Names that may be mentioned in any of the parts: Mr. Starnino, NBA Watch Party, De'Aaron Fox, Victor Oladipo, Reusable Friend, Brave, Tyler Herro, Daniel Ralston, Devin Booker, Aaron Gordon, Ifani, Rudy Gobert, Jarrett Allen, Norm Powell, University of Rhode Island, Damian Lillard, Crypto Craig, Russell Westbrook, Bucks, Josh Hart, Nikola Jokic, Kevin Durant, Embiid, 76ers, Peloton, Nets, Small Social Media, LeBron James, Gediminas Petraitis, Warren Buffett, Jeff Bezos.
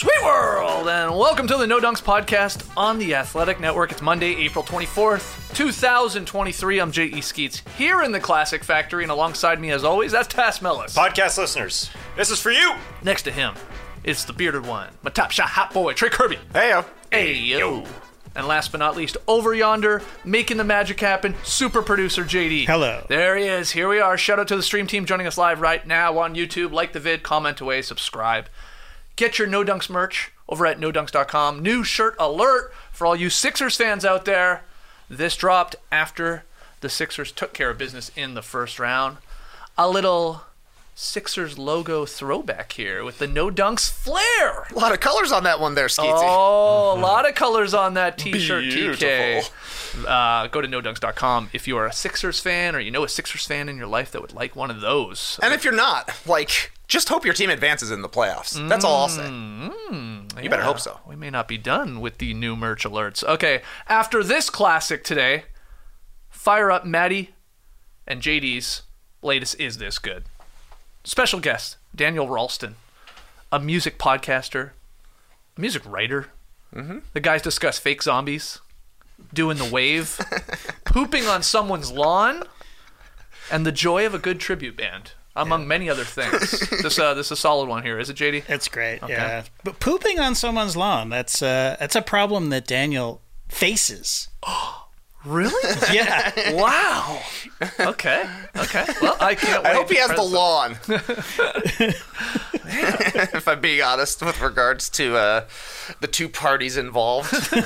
Sweet World, and welcome to the No Dunks podcast on the Athletic Network. It's Monday, April 24th, 2023. I'm J.E. Skeets here in the Classic Factory, and alongside me, as always, that's Tass Mellis. Podcast listeners, this is for you. Next to him, it's the bearded one, my top shot hot boy, Trey Kirby. Heyo. Heyo. And last but not least, over yonder, making the magic happen, super producer JD. Hello. There he is. Here we are. Shout out to the stream team joining us live right now on YouTube. Like the vid, comment away, subscribe. Get your No Dunks merch over at nodunks.com. New shirt alert for all you Sixers fans out there. This dropped after the Sixers took care of business in the first round. A little Sixers logo throwback here with the No Dunks flair. A lot of colors on that one there, Skeetsy. Oh, a lot of colors on that t-shirt, TK. Go to nodunks.com if you are a Sixers fan or you know a Sixers fan in your life that would like one of those. And if you're not, like, just hope your team advances in the playoffs. That's all I'll say. You better hope so. We may not be done with the new merch alerts. Okay, after this classic today, fire up Maddie and JD's latest Is This Good? Special guest, Daniel Ralston, a music podcaster, a music writer. The guys discuss fake zombies, doing the wave, pooping on someone's lawn, and the joy of a good tribute band, among many other things. This is a solid one here, is it, JD? It's great, okay. Yeah. But pooping on someone's lawn, that's a problem that Daniel faces. Really? Yeah. Wow. Okay. Well, I can't wait. I hope he has the lawn. If I'm being honest with regards to the two parties involved. Okay,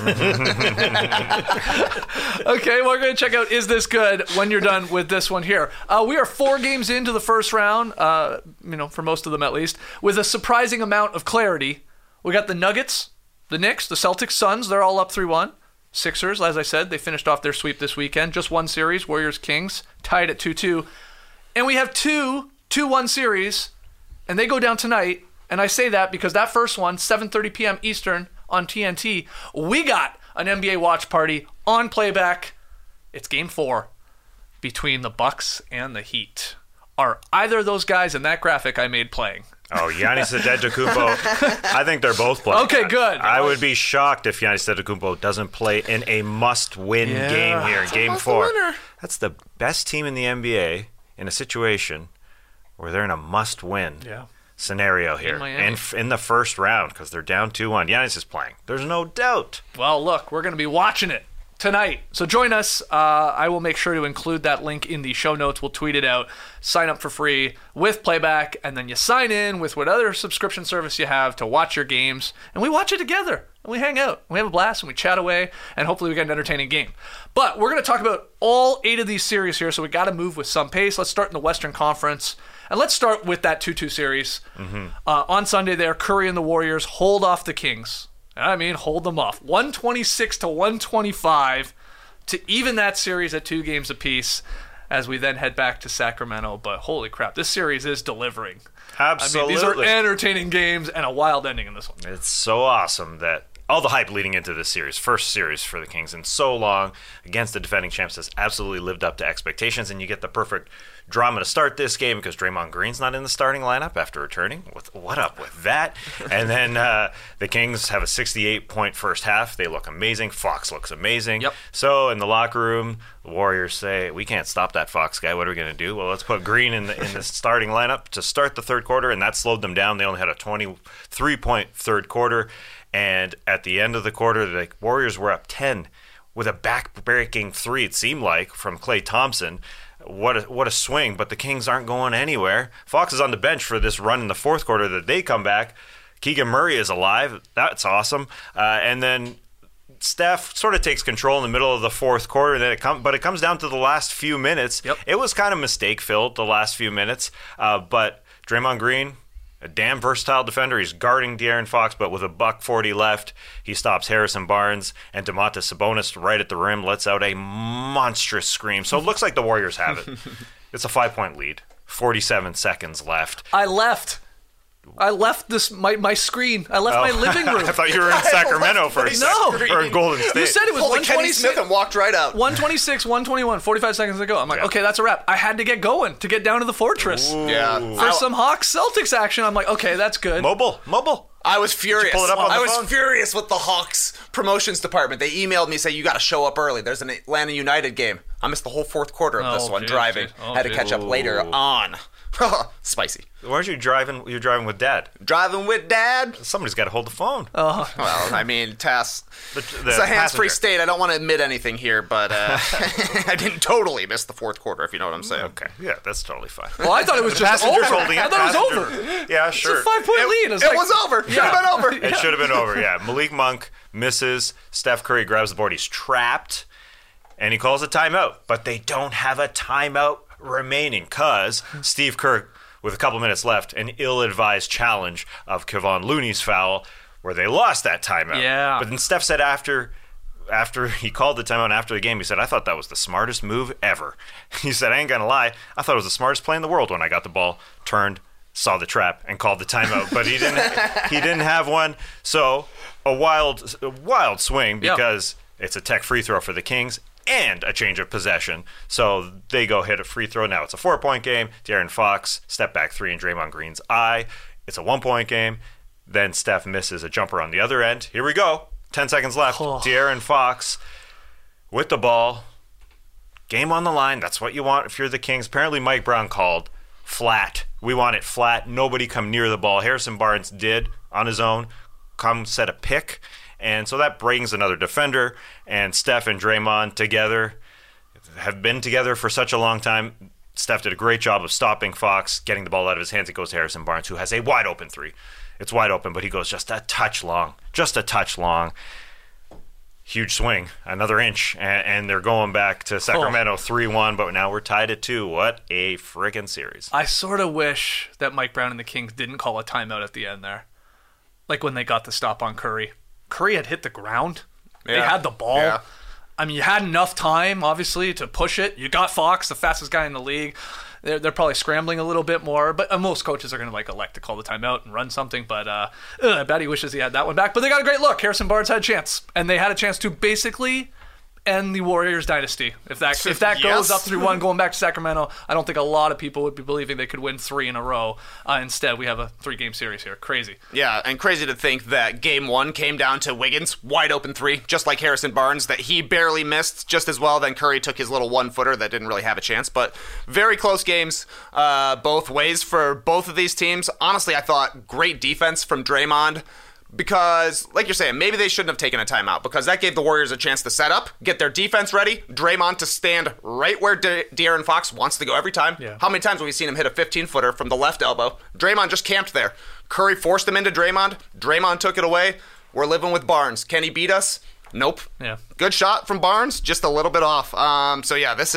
we're going to check out Is This Good when you're done with this one here. We are 4 games into the first round, for most of them at least, with a surprising amount of clarity. We got the Nuggets, the Knicks, the Celtics, Suns. They're all up 3-1. Sixers, as I said, they finished off their sweep this weekend. Just one series, Warriors-Kings, tied at 2-2. And we have two 2-1 series, and they go down tonight. And I say that because that first one, 7:30 p.m. Eastern on TNT, we got an NBA watch party on playback. It's Game 4 between the Bucks and the Heat. Are either of those guys in that graphic I made playing? Oh, Giannis Antetokounmpo. I think they're both playing. Okay, good. I would be shocked if Giannis Antetokounmpo doesn't play in a must-win game here in Game 4. That's the best team in the NBA in a situation where they're in a must-win scenario here. In the first round, because they're down 2-1. Giannis is playing. There's no doubt. Well, look, we're going to be watching it tonight. So join us. I will make sure to include that link in the show notes. We'll tweet it out. Sign up for free with playback, and then you sign in with what other subscription service you have to watch your games. And we watch it together, and we hang out, and we have a blast, and we chat away, and hopefully we get an entertaining game. But we're going to talk about all 8 of these series here, so we got to move with some pace. Let's start in the Western Conference, and let's start with that 2-2 series. On Sunday there, Curry and the Warriors hold off the Kings. I mean, hold them off. 126-125 to even that series at 2 games apiece as we then head back to Sacramento. But holy crap, this series is delivering. Absolutely. I mean, these are entertaining games and a wild ending in this one. It's so awesome that all the hype leading into this series, first series for the Kings in so long against the defending champs, has absolutely lived up to expectations, and you get the perfect drama to start this game because Draymond Green's not in the starting lineup after returning. What up with that? And then the Kings have a 68-point first half. They look amazing. Fox looks amazing. Yep. So in the locker room, the Warriors say, we can't stop that Fox guy. What are we going to do? Well, let's put Green in the starting lineup to start the third quarter, and that slowed them down. They only had a 23-point third quarter, and at the end of the quarter, the Warriors were up 10 with a back-breaking three, it seemed like, from Klay Thompson. What a swing, but the Kings aren't going anywhere. Fox is on the bench for this run in the fourth quarter that they come back. Keegan Murray is alive. That's awesome. And then Steph sort of takes control in the middle of the fourth quarter, then but it comes down to the last few minutes. Yep. It was kind of mistake-filled the last few minutes, but Draymond Green, a damn versatile defender. He's guarding De'Aaron Fox, but with a $140 left, he stops Harrison Barnes, and Domantas Sabonis right at the rim lets out a monstrous scream. So it looks like the Warriors have it. It's a 5-point lead. 47 seconds left. I left this my screen. I left my living room. I thought you were in Sacramento for a second. No. Or in Golden State. You said it was 126 and walked right out. 126, 121, 45 seconds to go. I'm like, okay, that's a wrap. I had to get going to get down to the fortress. Ooh. Yeah. For some Hawks Celtics action. I'm like, okay, that's good. Mobile. I was furious. I was furious with the Hawks promotions department. They emailed me saying, you got to show up early. There's an Atlanta United game. I missed the whole fourth quarter of this one driving. Had to catch up later on. Spicy. Weren't you driving? You're driving with Dad. Driving with Dad? Somebody's got to hold the phone. Oh. Well, I mean, Tass. It's a hands-free state. I don't want to admit anything here, but I didn't totally miss the fourth quarter, if you know what I'm saying. Okay. Yeah, that's totally fine. Well, I thought it was just over. I thought it was over. Yeah, sure. It's a 5-point lead. It was over. Should have been over. It should have been over, yeah. Malik Monk misses. Steph Curry grabs the board. He's trapped. And he calls a timeout. But they don't have a timeout remaining because Steve Kerr, with a couple minutes left, an ill-advised challenge of Kevon Looney's foul where they lost that timeout. Yeah. But then Steph said after he called the timeout after the game, he said, I thought that was the smartest move ever. He said, I ain't going to lie. I thought it was the smartest play in the world when I got the ball, turned, saw the trap, and called the timeout. But he didn't have one. So a wild swing because it's a tech free throw for the Kings. And a change of possession. So they go hit a free throw. Now it's a 4-point game. De'Aaron Fox, step back three in Draymond Green's eye. It's a 1-point game. Then Steph misses a jumper on the other end. Here we go. 10 seconds left. Oh. De'Aaron Fox with the ball. Game on the line. That's what you want if you're the Kings. Apparently Mike Brown called flat. We want it flat. Nobody come near the ball. Harrison Barnes did on his own. Come set a pick. And so that brings another defender, and Steph and Draymond together have been together for such a long time. Steph did a great job of stopping Fox, getting the ball out of his hands. It goes to Harrison Barnes, who has a wide open three. It's wide open, but he goes just a touch long. Huge swing, another inch, and they're going back to Sacramento 3-1, but now we're tied at 2. What a freaking series. I sort of wish that Mike Brown and the Kings didn't call a timeout at the end there, like when they got the stop on Curry. Curry had hit the ground. Yeah. They had the ball. Yeah. I mean, you had enough time, obviously, to push it. You got Fox, the fastest guy in the league. They're probably scrambling a little bit more, but most coaches are going to elect to call the timeout and run something, but I bet he wishes he had that one back. But they got a great look. Harrison Barnes had a chance, and they had a chance to basically end the Warriors dynasty. If that goes up 3-1 going back to Sacramento, I don't think a lot of people would be believing they could win 3 in a row. Instead, we have a 3-game series here. Crazy. Yeah, and crazy to think that game 1 came down to Wiggins, wide open 3, just like Harrison Barnes, that he barely missed just as well. Then Curry took his little one-footer that didn't really have a chance, but very close games both ways for both of these teams. Honestly, I thought great defense from Draymond. Because, like you're saying, maybe they shouldn't have taken a timeout because that gave the Warriors a chance to set up, get their defense ready, Draymond to stand right where De'Aaron Fox wants to go every time. Yeah. How many times have we seen him hit a 15-footer from the left elbow? Draymond just camped there. Curry forced him into Draymond. Draymond took it away. We're living with Barnes. Can he beat us? Nope. Yeah. Good shot from Barnes, just a little bit off. So, yeah, this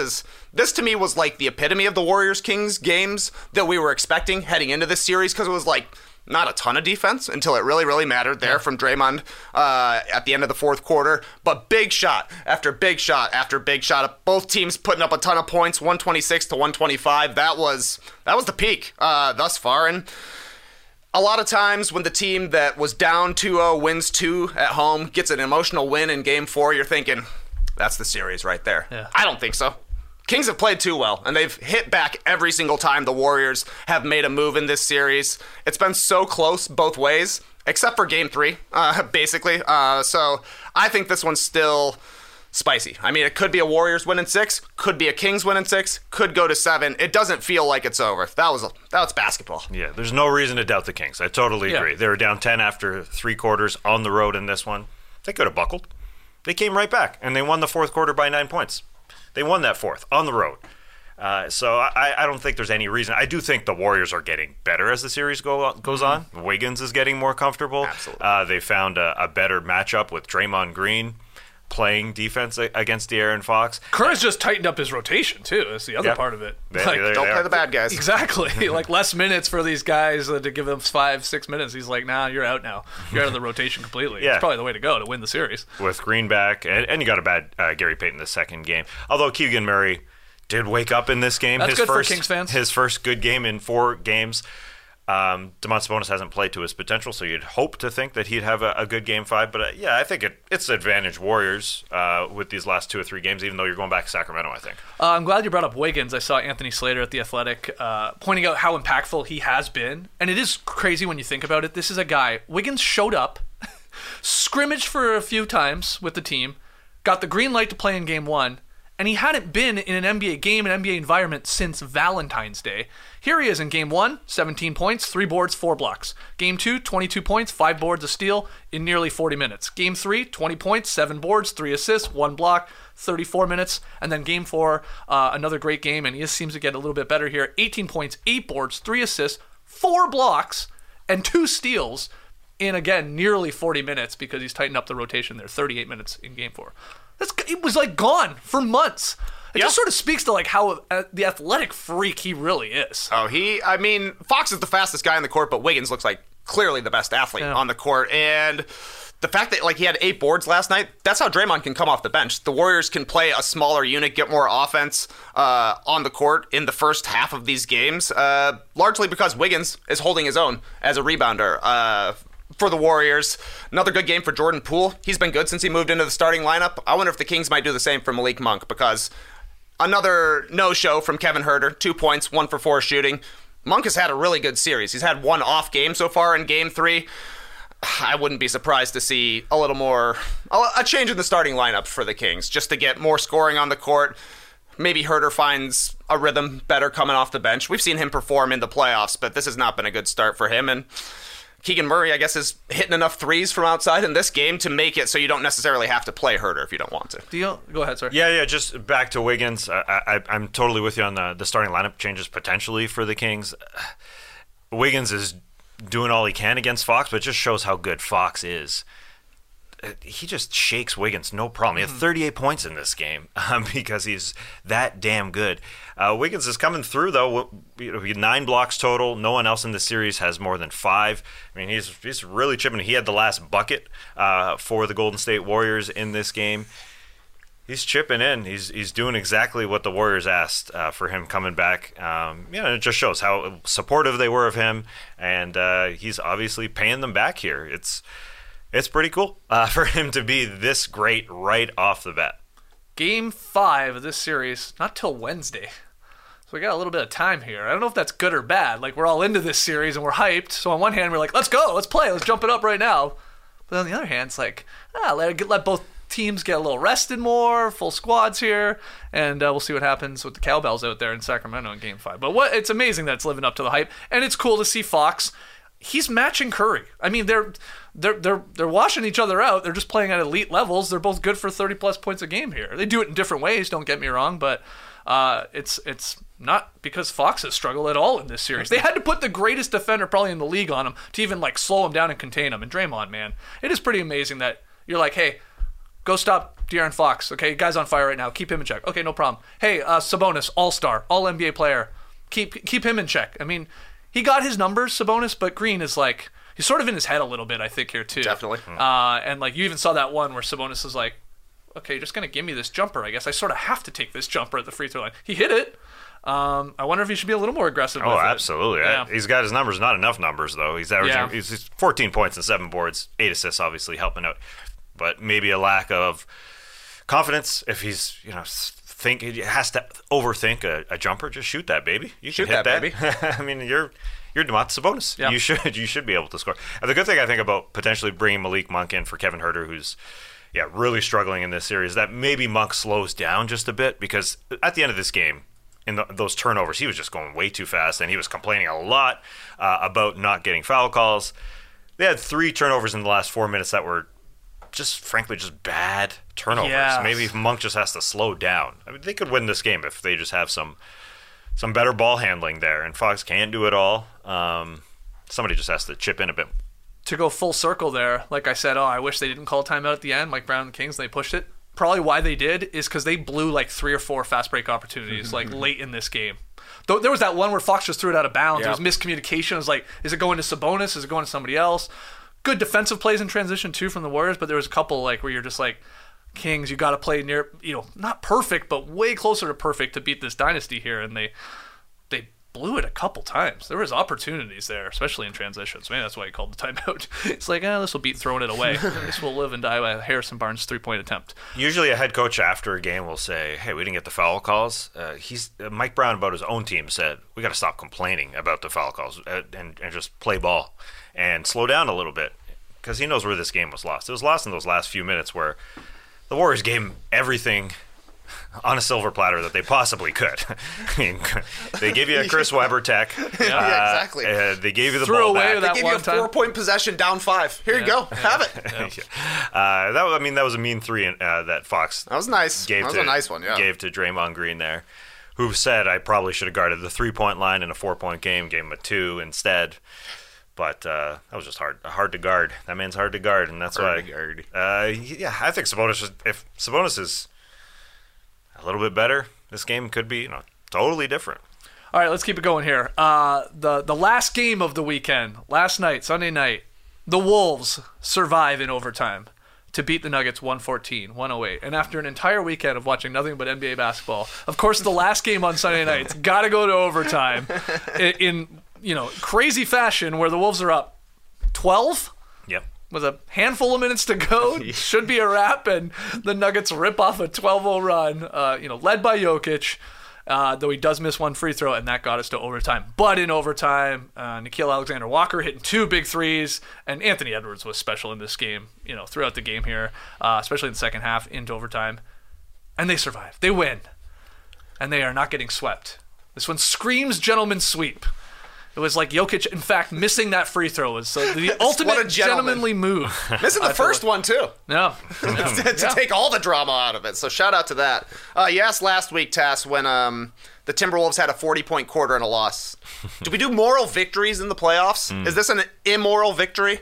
to me was like the epitome of the Warriors-Kings games that we were expecting heading into this series because it was like, not a ton of defense until it really, really mattered there from Draymond at the end of the fourth quarter. But big shot after big shot after big shot. Both teams putting up a ton of points, 126 to 125. That was the peak thus far. And a lot of times when the team that was down 2-0 wins 2 at home, gets an emotional win in game 4, you're thinking, that's the series right there. Yeah. I don't think so. Kings have played too well, and they've hit back every single time the Warriors have made a move in this series. It's been so close both ways, except for Game 3, basically. So I think this one's still spicy. I mean, it could be a Warriors win in 6, could be a Kings win in 6, could go to 7. It doesn't feel like it's over. That was basketball. Yeah, there's no reason to doubt the Kings. I totally agree. They were down 10 after 3 quarters on the road in this one. They could have buckled. They came right back, and they won the fourth quarter by 9 points. They won that fourth on the road. So I don't think there's any reason. I do think the Warriors are getting better as the series goes on. Wiggins is getting more comfortable. Absolutely. They found a better matchup with Draymond Green playing defense against De'Aaron Fox. Kerr's just tightened up his rotation, too. That's the other part of it. Don't play the bad guys. Exactly. Less minutes for these guys to give them 5-6 minutes. He's like, nah, you're out now. You're out of the rotation completely. Yeah. It's probably the way to go to win the series. With Green back, and you got a bad Gary Payton the second game. Although Keegan Murray did wake up in this game. That's good for Kings fans. His first good game in 4 games. Domantas Sabonis hasn't played to his potential, so you'd hope to think that he'd have a good Game 5. But, yeah, I think it's advantage Warriors with these last two or three games, even though you're going back to Sacramento, I think. I'm glad you brought up Wiggins. I saw Anthony Slater at The Athletic pointing out how impactful he has been. And it is crazy when you think about it. This is a guy. Wiggins showed up, scrimmaged for a few times with the team, got the green light to play in Game 1, and he hadn't been in an NBA game, an NBA environment since Valentine's Day. Here he is in Game 1, 17 points, 3 boards, 4 blocks. Game 2, 22 points, 5 boards, a steal in nearly 40 minutes. Game 3, 20 points, 7 boards, 3 assists, 1 block, 34 minutes. And then Game 4, another great game, and he just seems to get a little bit better here. 18 points, 8 boards, 3 assists, 4 blocks, and 2 steals in, again, nearly 40 minutes because he's tightened up the rotation there, 38 minutes in Game 4. It was like gone for months. It just sort of speaks to like how the athletic freak he really is. Oh, I mean, Fox is the fastest guy on the court, but Wiggins looks like clearly the best athlete on the court. And the fact that like he had 8 boards last night, that's how Draymond can come off the bench. The Warriors can play a smaller unit, get more offense on the court in the first half of these games, largely because Wiggins is holding his own as a rebounder. For the Warriors, another good game for Jordan Poole. He's been good since he moved into the starting lineup. I wonder if the Kings might do the same for Malik Monk, because another no-show from Kevin Huerter, 2 points, 1 for 4 shooting. Monk has had a really good series. He's had one off game so far in Game 3. I wouldn't be surprised to see a little more, a change in the starting lineup for the Kings, just to get more scoring on the court. Maybe Huerter finds a rhythm better coming off the bench. We've seen him perform in the playoffs, but this has not been a good start for him, and Keegan Murray, I guess, is hitting enough threes from outside in this game to make it so you don't necessarily have to play Huerter if you don't want to. Deal? Go ahead, sir. Yeah, just back to Wiggins. I'm totally with you on the starting lineup changes potentially for the Kings. Wiggins is doing all he can against Fox, but it just shows how good Fox is. He just shakes Wiggins, no problem. He had 38 points in this game because he's that damn good. Wiggins is coming through, though. 9 blocks total. No one else in the series has more than 5. I mean, he's really chipping. He had the last bucket for the Golden State Warriors in this game. He's chipping in. He's doing exactly what the Warriors asked for him coming back. It just shows how supportive they were of him, and he's obviously paying them back here. It's pretty cool for him to be this great right off the bat. Game 5 of this series, not till Wednesday. So we got a little bit of time here. I don't know if that's good or bad. Like, we're all into this series and we're hyped. So on one hand, we're like, let's go, let's play, let's jump it up right now. But on the other hand, it's like, let both teams get a little rested more, full squads here, and we'll see what happens with the Cowbells out there in Sacramento in Game 5. But it's amazing that it's living up to the hype, and it's cool to see Fox. He's matching Curry. I mean, they're washing each other out. They're just playing at elite levels. They're both good for 30-plus points a game here. They do it in different ways, don't get me wrong, but it's not because Fox has struggled at all in this series. They had to put the greatest defender probably in the league on him to even like slow him down and contain him. And Draymond, man, it is pretty amazing that you're like, hey, go stop De'Aaron Fox. Okay, guy's on fire right now. Keep him in check. Okay, no problem. Hey, Sabonis, all-star, all-NBA player. Keep him in check. I mean, he got his numbers, Sabonis, but Green is like, he's sort of in his head a little bit, I think, here too. Definitely. And like you even saw that one where Sabonis is like, okay, you're just going to give me this jumper, I guess. I sort of have to take this jumper at the free throw line. He hit it. I wonder if he should be a little more aggressive with it. Oh, absolutely. Yeah. He's got his numbers. Not enough numbers, though. He's averaging he's 14 points and 7 boards, 8 assists, obviously, helping out. But maybe a lack of confidence if he's, think he has to overthink a jumper. Just shoot that, baby. You should hit that. Baby. I mean, you're Domantas Sabonis. Yeah. You should be able to score. And the good thing I think about potentially bringing Malik Monk in for Kevin Huerter, who's really struggling in this series, that maybe Monk slows down just a bit, because at the end of this game, in those turnovers, he was just going way too fast, and he was complaining a lot about not getting foul calls. They had 3 turnovers in the last 4 minutes that were just bad turnovers. Yes. Maybe Monk just has to slow down. I mean, they could win this game if they just have some better ball handling there, and Fox can't do it all. Somebody just has to chip in a bit. To go full circle there, like I said, I wish they didn't call timeout at the end, like Brown and the Kings, and they pushed it. Probably why they did is because they blew like 3 or 4 fast break opportunities like late in this game. Though there was that one where Fox just threw it out of bounds. Yep. There was miscommunication. It was like, is it going to Sabonis? Is it going to somebody else? Good defensive plays in transition too from the Warriors, but there was a couple like where you're just like, Kings, you got to play near, not perfect, but way closer to perfect to beat this dynasty here, and they blew it a couple times. There was opportunities there, especially in transitions. Man, that's why he called the timeout. It's like, this will beat throwing it away. This will live and die by Harrison Barnes' three-point attempt. Usually a head coach after a game will say, hey, we didn't get the foul calls. Mike Brown about his own team said, we got to stop complaining about the foul calls and just play ball and slow down a little bit, because he knows where this game was lost. It was lost in those last few minutes where the Warriors gave everything on a silver platter that they possibly could. I mean, they gave you a Chris Webber tech. Yeah, exactly. They gave you the ball back. They gave you a four-point possession down 5. Here you go. Yeah. Have it. Yeah. That was a mean three that Fox that was nice. Gave that was to, a nice one, yeah. Gave to Draymond Green there, who said, I probably should have guarded the three-point line in a four-point game, gave him a 2 instead. But that was just hard to guard. That man's hard to guard, and that's hard why. Hard to guard. I think if Sabonis is a little bit better, this game could be totally different. All right, let's keep it going here. The last game of the weekend, last night, Sunday night, the Wolves survive in overtime to beat the Nuggets 114-108. And after an entire weekend of watching nothing but NBA basketball, of course, the last game on Sunday night's got to go to overtime in crazy fashion where the Wolves are up 12. Yep. With a handful of minutes to go, should be a wrap, and the Nuggets rip off a 12-0 run, led by Jokic, though he does miss one free throw, and that got us to overtime. But in overtime, Nickeil Alexander-Walker hitting 2 big threes, and Anthony Edwards was special in this game, throughout the game here, especially in the second half into overtime. And they survive. They win. And they are not getting swept. This one screams gentleman sweep. It was like Jokic, in fact, missing that free throw was the ultimate gentlemanly move. Missing the first one, too. No. To take all the drama out of it. So shout out to that. You asked last week, Tass, when the Timberwolves had a 40-point quarter and a loss. Do we do moral victories in the playoffs? Is this an immoral victory?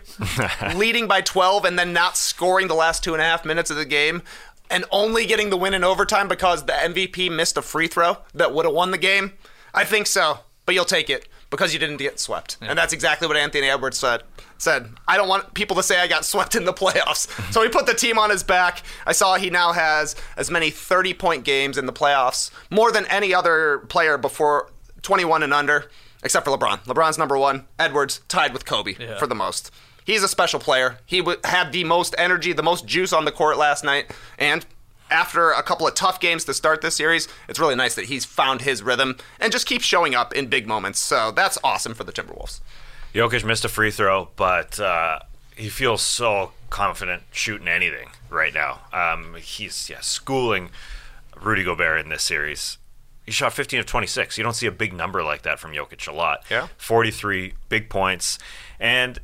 Leading by 12 and then not scoring the last 2.5 minutes of the game? And only getting the win in overtime because the MVP missed a free throw that would have won the game? I think so, but you'll take it. Because you didn't get swept. Yeah. And that's exactly what Anthony Edwards said, I don't want people to say I got swept in the playoffs. So he put the team on his back. I saw he now has as many 30-point games in the playoffs, more than any other player before 21 and under, except for LeBron. LeBron's number one. Edwards tied with Kobe for the most. He's a special player. He had the most energy, the most juice on the court last night. And after a couple of tough games to start this series, it's really nice that he's found his rhythm and just keeps showing up in big moments. So that's awesome for the Timberwolves. Jokic missed a free throw, but he feels so confident shooting anything right now. He's schooling Rudy Gobert in this series. He shot 15 of 26. You don't see a big number like that from Jokic a lot. Yeah, 43 big points. And,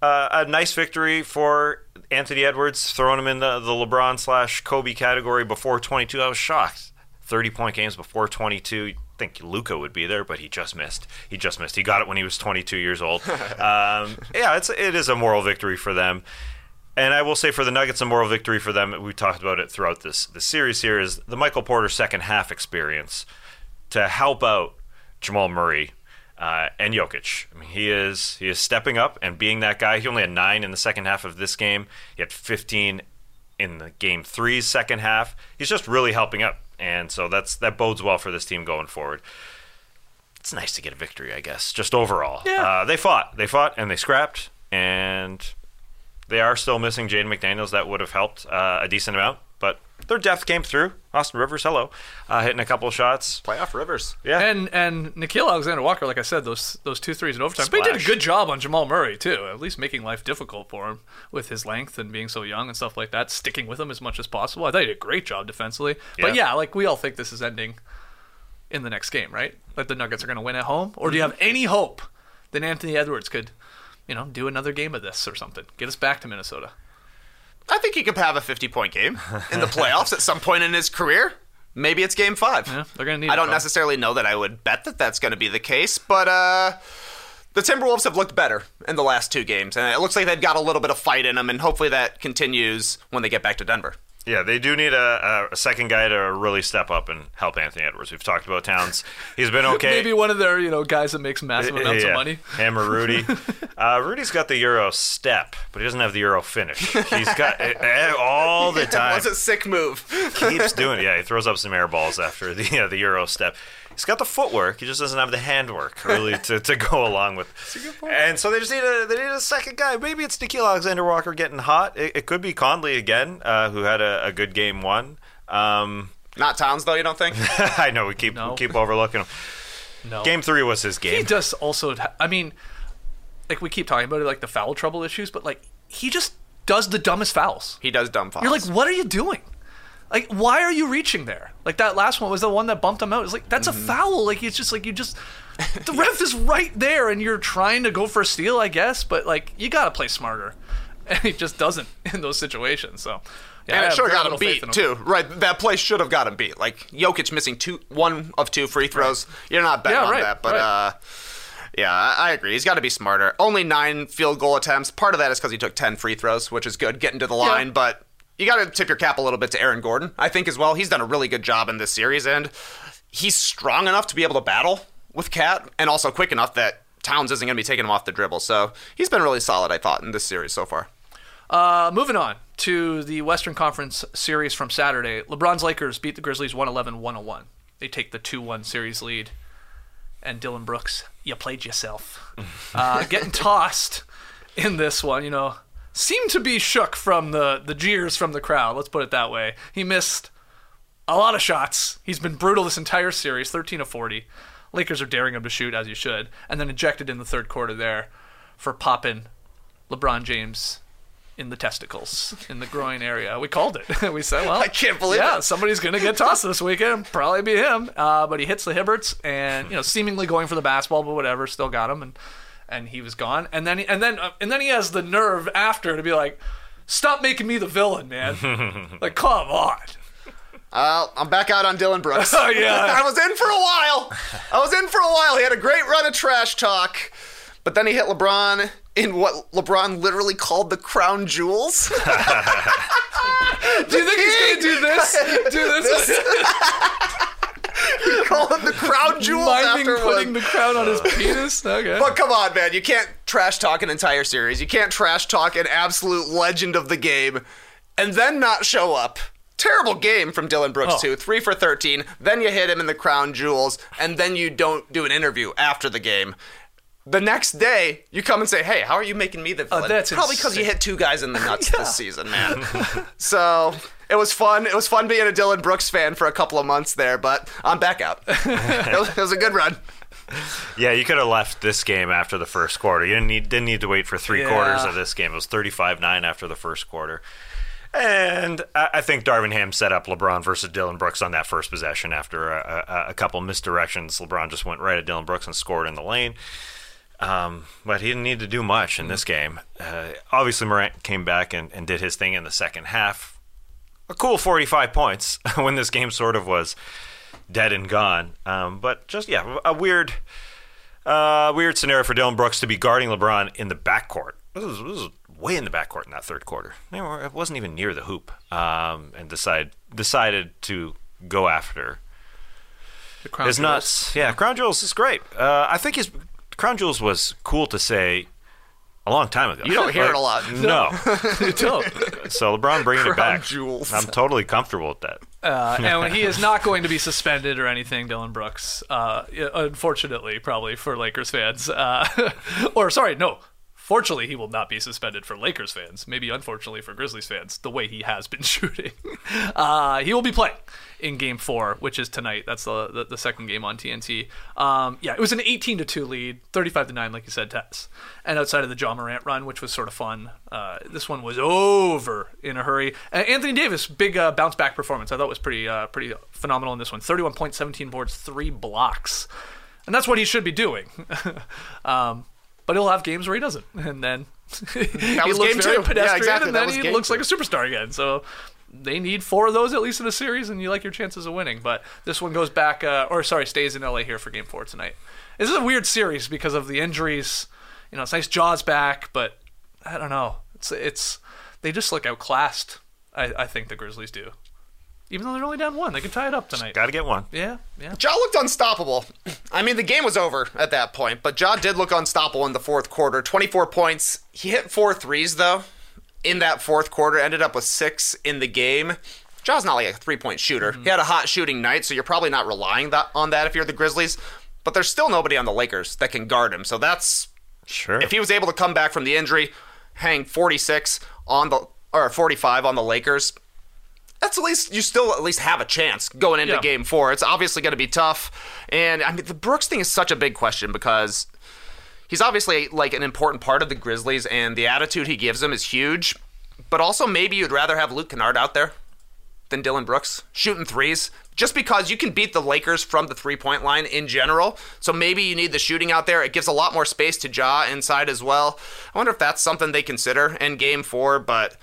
a nice victory for Anthony Edwards, throwing him in the LeBron / Kobe category before 22. I was shocked. 30-point games before 22. You'd think Luka would be there, but he just missed. He got it when he was 22 years old. It is a moral victory for them. And I will say for the Nuggets, a moral victory for them, we talked about it throughout the series here, is the Michael Porter second half experience to help out Jamal Murray and Jokic. I mean, he is stepping up and being that guy. He only had 9 in the second half of this game. He had 15 in the game 3's second half. He's just really helping up, and so that bodes well for this team going forward. It's nice to get a victory, I guess, just overall. Yeah. They fought and they scrapped, and they are still missing Jaden McDaniels. That would have helped a decent amount, but their depth came through. Austin Rivers, hello. Hitting a couple of shots. Playoff Rivers. Yeah. And Nickeil Alexander-Walker, like I said, those 2 threes in overtime. Splash. But he did a good job on Jamal Murray, too, at least making life difficult for him with his length and being so young and stuff like that, sticking with him as much as possible. I thought he did a great job defensively. Yeah. But, we all think this is ending in the next game, right? Like the Nuggets are going to win at home? Or do you have any hope that Anthony Edwards could, do another game of this or something, get us back to Minnesota? I think he could have a 50-point game in the playoffs at some point in his career. Maybe it's game 5. Yeah, they're gonna need. I don't necessarily know that I would bet that that's going to be the case, but the Timberwolves have looked better in the last 2 games, and it looks like they've got a little bit of fight in them, and hopefully that continues when they get back to Denver. Yeah, they do need a second guy to really step up and help Anthony Edwards. We've talked about Towns. He's been okay. Maybe one of their guys that makes massive amounts of money. Him or Rudy. Rudy's got the Euro step, but he doesn't have the Euro finish. He's got it all the time. That was a sick move. Keeps doing it. Yeah, he throws up some air balls after the Euro step. He's got the footwork. He just doesn't have the handwork really to go along with. That's a good point. And so they just need a second guy. Maybe it's Nickeil Alexander-Walker getting hot. It could be Conley again, who had a good game one. Not Towns though, you don't think? I know we keep overlooking him. No. Game 3 was his game. He does also. I mean, like we keep talking about it, like the foul trouble issues, but like he just does the dumbest fouls. He does dumb fouls. You're like, what are you doing? Like, why are you reaching there? Like, that last one was the one that bumped him out. It's like, that's a foul. Like, it's just like, you just, the ref is right there, and you're trying to go for a steal, I guess. But, like, you got to play smarter. And he just doesn't in those situations. So, yeah. And it should have got him beat, too. Right. That play should have got him beat. Like, Jokic missing one of two free throws. Right. You're not betting on that. But, yeah, I agree. He's got to be smarter. Only 9 field goal attempts. Part of that is because he took 10 free throws, which is good, getting to the line. Yeah. But you got to tip your cap a little bit to Aaron Gordon, I think, as well. He's done a really good job in this series, and he's strong enough to be able to battle with Cat, and also quick enough that Towns isn't going to be taking him off the dribble. So he's been really solid, I thought, in this series so far. Moving on to the Western Conference series from Saturday. LeBron's Lakers beat the Grizzlies 111-101. They take the 2-1 series lead. And Dillon Brooks, you played yourself. Getting tossed in this one, you know. Seemed to be shook from the jeers from the crowd. Let's put it that way. He missed a lot of shots. He's been brutal this entire series, 13 of 40. Lakers are daring him to shoot, as you should. And then ejected in the third quarter there for popping LeBron James in the testicles, in the groin area. We called it. We said, well, I can't believe it. Somebody's going to get tossed this weekend. Probably be him. But he hits the Hibberts and, you know, seemingly going for the basketball, but whatever, still got him. And he was gone, and then he has the nerve after to be like, "Stop making me the villain, man! Like, come on!" I'm back out on Dillon Brooks. Oh yeah, I was in for a while. He had a great run of trash talk, but then he hit LeBron in what LeBron literally called the crown jewels. Do you think he's gonna do this? You call him the crown jewels afterwards. Putting the crown on his penis? Okay. But come on, man. You can't trash talk an entire series. You can't trash talk an absolute legend of the game and then not show up. Terrible game from Dillon Brooks, too. 3 for 13. Then you hit him in the crown jewels, and then you don't do an interview after the game. The next day, you come and say, hey, how are you making me the villain? That's probably because you hit 2 guys in the nuts this season, man. So... it was fun. It was fun being a Dillon Brooks fan for a couple of months there, but I'm back out. It was a good run. Yeah, you could have left this game after the first quarter. You didn't need to wait for three quarters of this game. It was 35-9 after the first quarter. And I think Darvin Ham set up LeBron versus Dillon Brooks on that first possession after a couple misdirections. LeBron just went right at Dillon Brooks and scored in the lane. But he didn't need to do much in this game. Obviously, Morant came back and did his thing in the second half. A cool 45 points when this game sort of was dead and gone. But just, a weird scenario for Dillon Brooks to be guarding LeBron in the backcourt. This was way in the backcourt in that third quarter. It wasn't even near the hoop, and decided to go after the crown jewels. Nuts. Yeah, crown jewels is great. I think his crown jewels was cool to say a long time ago. You don't hear it a lot. No. You don't. So LeBron bringing it back. Jewels. I'm totally comfortable with that. And he is not going to be suspended or anything, Dillon Brooks. Unfortunately, probably for Lakers fans. Fortunately, he will not be suspended for Lakers fans. Maybe unfortunately for Grizzlies fans, the way he has been shooting. He will be playing in Game 4, which is tonight. That's the second game on TNT. It was an 18-2 lead, 35-9, like you said, Tess. And outside of the Ja Morant run, which was sort of fun, this one was over in a hurry. Anthony Davis, big bounce-back performance. I thought was pretty phenomenal in this one. 31 points, 17 boards, 3 blocks. And that's what he should be doing. But he'll have games where he doesn't. And then he looks very pedestrian, and then he looks like a superstar again. So they need 4 of those, at least in a series, and you like your chances of winning. But this one goes back, stays in L.A. here for Game 4 tonight. This is a weird series because of the injuries. You know, it's nice Jaw's back, but I don't know. It's they just look outclassed, I think the Grizzlies do. Even though they're only down 1, they could tie it up tonight. Got to get 1. Yeah. Ja looked unstoppable. I mean, the game was over at that point, but Ja did look unstoppable in the fourth quarter. 24 points. He hit 4 threes, though, in that fourth quarter. Ended up with 6 in the game. Ja's not like a three-point shooter. Mm-hmm. He had a hot shooting night, so you're probably not relying on that if you're the Grizzlies. But there's still nobody on the Lakers that can guard him. So that's... Sure. If he was able to come back from the injury, hang 45 on the Lakers, that's at least, you still at least have a chance going into Game 4. It's obviously going to be tough. And I mean, the Brooks thing is such a big question because he's obviously like an important part of the Grizzlies and the attitude he gives them is huge. But also maybe you'd rather have Luke Kennard out there than Dillon Brooks shooting threes, just because you can beat the Lakers from the three-point line in general. So maybe you need the shooting out there. It gives a lot more space to Ja inside as well. I wonder if that's something they consider in Game 4, but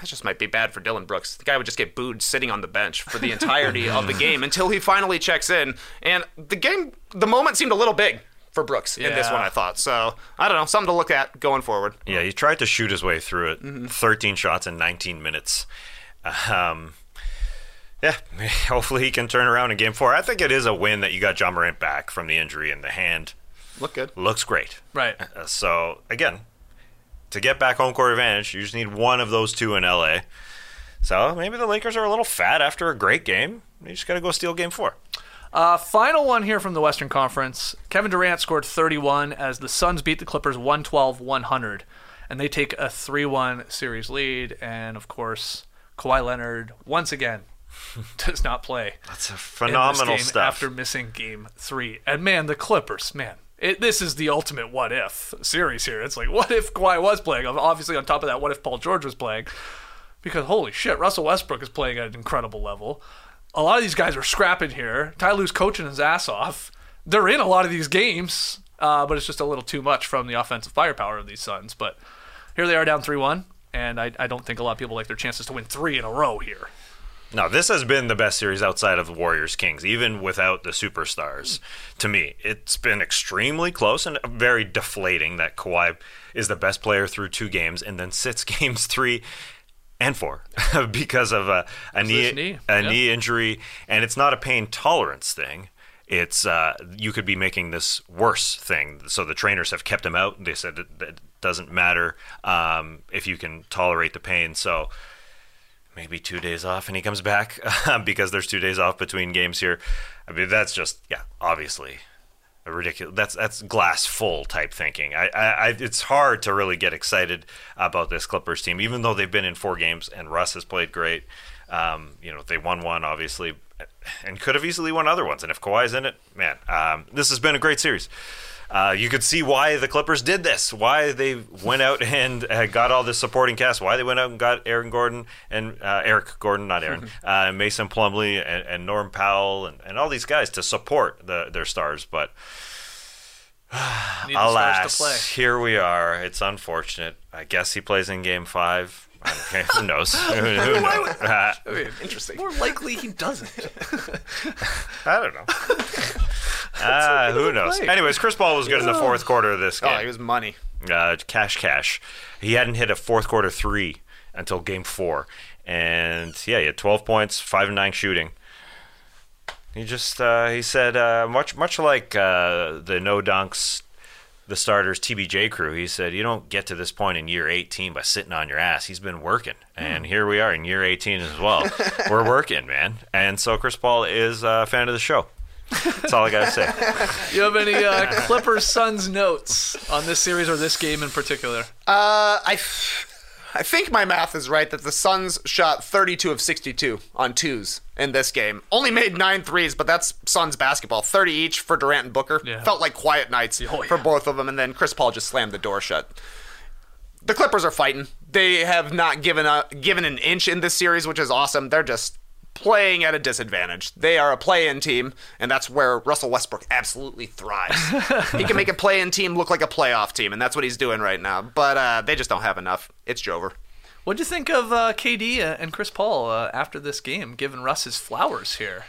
that just might be bad for Dillon Brooks. The guy would just get booed sitting on the bench for the entirety of the game until he finally checks in. And the moment seemed a little big for Brooks in this one, I thought. So, I don't know, something to look at going forward. Yeah, he tried to shoot his way through it. Mm-hmm. 13 shots in 19 minutes. Yeah, hopefully he can turn around in Game 4. I think it is a win that you got John Morant back from the injury in the hand. Look good. Looks great. Right. So, again, to get back home court advantage, you just need one of those two in L.A. So maybe the Lakers are a little fat after a great game. You just got to go steal Game 4. Final one here from the Western Conference. Kevin Durant scored 31 as the Suns beat the Clippers 112-100. And they take a 3-1 series lead. And, of course, Kawhi Leonard once again does not play. That's a phenomenal stuff. After missing Game 3, and man, the Clippers, this is the ultimate what if series here. It's like, what if Kawhi was playing? Obviously, on top of that, what if Paul George was playing? Because holy shit, Russell Westbrook is playing at an incredible level. A lot of these guys are scrapping here. Ty Lue's coaching his ass off. They're in a lot of these games, but it's just a little too much from the offensive firepower of these Suns. But here they are down 3-1, and I don't think a lot of people like their chances to win 3 in a row here. No, this has been the best series outside of the Warriors-Kings, even without the superstars. To me, it's been extremely close and very deflating that Kawhi is the best player through 2 games and then sits games 3 and 4 because of a knee injury. And it's not a pain tolerance thing. It's you could be making this worse thing. So the trainers have kept him out. They said it doesn't matter if you can tolerate the pain. So... maybe 2 days off and he comes back because there's 2 days off between games here. I mean, that's just, obviously a ridiculous. That's glass full type thinking. It's hard to really get excited about this Clippers team, even though they've been in 4 games and Russ has played great. They won one, obviously, and could have easily won other ones. And if Kawhi's in it, man, this has been a great series. You could see why the Clippers did this, why they went out and got all this supporting cast, why they went out and got Eric Gordon, Mason Plumlee and Norm Powell and all these guys to support their stars. But alas, stars to play. Here we are. It's unfortunate. I guess he plays in Game 5. Okay, who knows? Who knows? Interesting. More likely he doesn't. I don't know. Who knows? Play. Anyways, Chris Paul was good in the fourth quarter of this game. Oh, he was money. Cash. He hadn't hit a fourth quarter 3 until Game 4. And, he had 12 points, 5-9 shooting. He just, he said, much like the No Dunks, the starters, TBJ crew, he said, you don't get to this point in year 18 by sitting on your ass. He's been working. And here we are in year 18 as well. We're working, man. And so Chris Paul is a fan of the show. That's all I got to say. You have any Clippers-Suns notes on this series or this game in particular? I think my math is right that the Suns shot 32 of 62 on 2s in this game. Only made 9 threes, but that's Suns basketball. 30 each for Durant and Booker. Yeah. Felt like quiet nights for both of them, and then Chris Paul just slammed the door shut. The Clippers are fighting. They have not given an inch in this series, which is awesome. They're just playing at a disadvantage. They are a play-in team, and that's where Russell Westbrook absolutely thrives. He can make a play-in team look like a playoff team, and that's what he's doing right now. But they just don't have enough. It's Jover. What'd you think of KD and Chris Paul after this game, giving Russ his flowers here?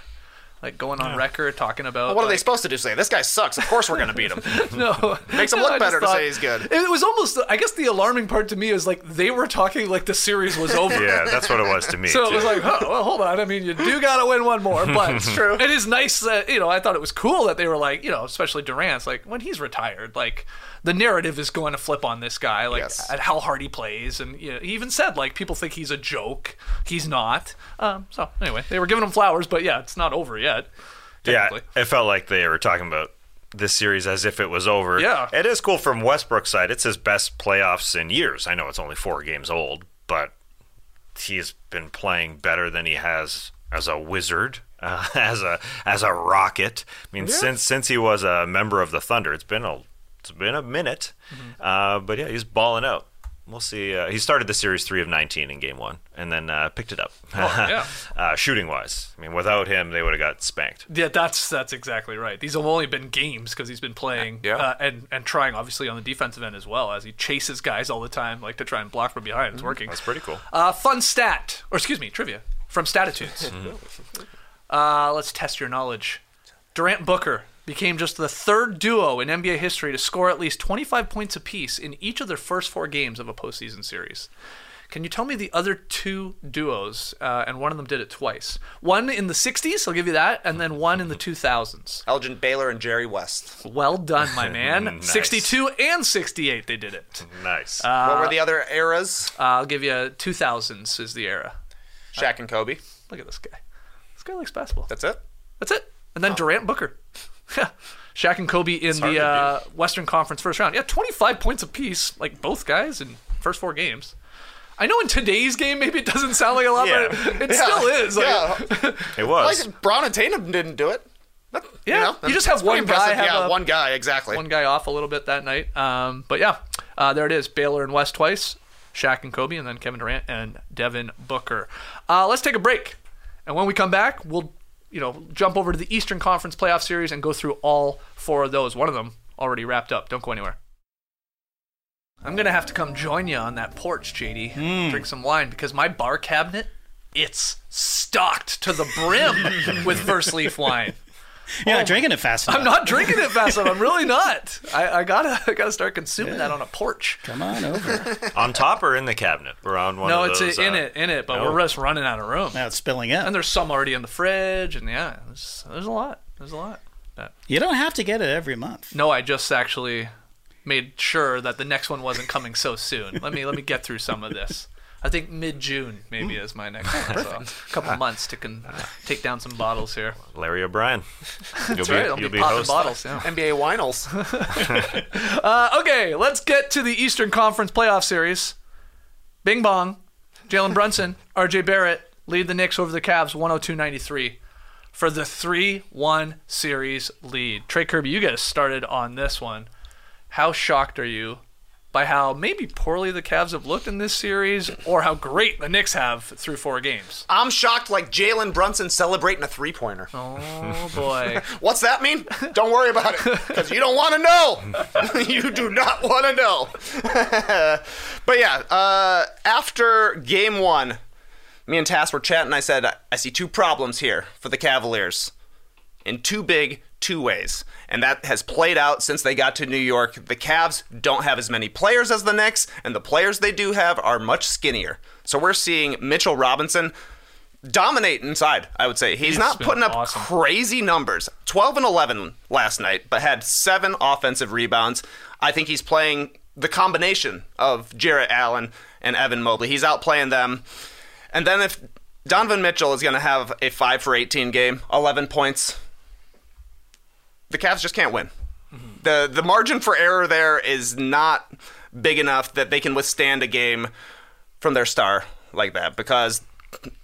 like going on record talking about. Well, what are they supposed to do? Say this guy sucks. Of course we're going to beat him. No, makes him look better to say he's good. It was almost. I guess the alarming part to me is like they were talking like the series was over. Yeah, that's what it was to me. So it was like, oh, well, hold on. I mean, you do got to win one more, but it's true. It is nice that I thought it was cool that they were like, especially Durant's like when he's retired, like. The narrative is going to flip on this guy, like at how hard he plays, and he even said like people think he's a joke. He's not. So anyway, they were giving him flowers, but it's not over yet. Yeah, it felt like they were talking about this series as if it was over. Yeah, it is cool from Westbrook's side. It's his best playoffs in years. I know it's only 4 games old, but he's been playing better than he has as a Wizard. As a Rocket. I mean, since he was a member of the Thunder, it's been a minute, but he's balling out. We'll see. He started the series 3 of 19 in Game 1, and then picked it up. Shooting wise, I mean, without him, they would have got spanked. Yeah, that's exactly right. These have only been games because he's been playing and trying, obviously, on the defensive end as well, as he chases guys all the time, like to try and block from behind. It's working. That's pretty cool. Fun stat, or excuse me, trivia from Statitudes. Let's test your knowledge. Durant Booker became just the third duo in NBA history to score at least 25 points apiece in each of their first 4 games of a postseason series. Can you tell me the other 2 duos, and one of them did it twice? One in the 60s, I'll give you that, and then one in the 2000s. Elgin Baylor and Jerry West. Well done, my man. Nice. 62 and 68 they did it. Nice. What were the other eras? I'll give you 2000s is the era. Shaq and Kobe. Look at this guy. This guy likes basketball. That's it. And then Durant Booker. Shaq and Kobe in the Western Conference first round. Yeah, 25 points apiece, like both guys in first 4 games. I know in today's game, maybe it doesn't sound like a lot, but it still is. Like, it was. Like Brown and Tatum didn't do it. You just have one guy. One guy, exactly. One guy off a little bit that night. But there it is. Baylor and West twice, Shaq and Kobe, and then Kevin Durant and Devin Booker. Let's take a break. And when we come back, we'll jump over to the Eastern Conference playoff series and go through all 4 of those. One of them already wrapped up. Don't go anywhere. I'm going to have to come join you on that porch, JD. Drink some wine, because my bar cabinet, it's stocked to the brim with first leaf wine. You're not drinking it fast enough. I'm not drinking it fast enough. I'm really not. I gotta start consuming that on a porch. Come on over. On top or in the cabinet? We're on one of those. No, it's in it. But we're just running out of room. Now it's spilling out. And there's some already in the fridge. And there's a lot. You don't have to get it every month. No, I just actually made sure that the next one wasn't coming so soon. Let me get through some of this. I think mid-June maybe is my next one. So a couple months to take down some bottles here. Larry O'Brien. That's right. I'll be popping bottles. Yeah. NBA Wineals. Okay, let's get to the Eastern Conference playoff series. Bing bong. Jalen Brunson, RJ Barrett lead the Knicks over the Cavs 102-93 for the 3-1 series lead. Trey Kirby, you guys started on this one. How shocked are you by how maybe poorly the Cavs have looked in this series, or how great the Knicks have through 4 games? I'm shocked like Jalen Brunson celebrating a three-pointer. Oh, boy. What's that mean? Don't worry about it, because you don't want to know. You do not want to know. But, after Game 1, me and Tass were chatting. I said, I see 2 problems here for the Cavaliers in 2 big 2 ways. And that has played out since they got to New York. The Cavs don't have as many players as the Knicks, and the players they do have are much skinnier. So we're seeing Mitchell Robinson dominate inside, I would say. He's not putting up crazy numbers. 12 and 11 last night, but had 7 offensive rebounds. I think he's playing the combination of Jarrett Allen and Evan Mobley. He's outplaying them. And then if Donovan Mitchell is going to have a 5 for 18 game, 11 points, the Cavs just can't win. The margin for error there is not big enough that they can withstand a game from their star like that, because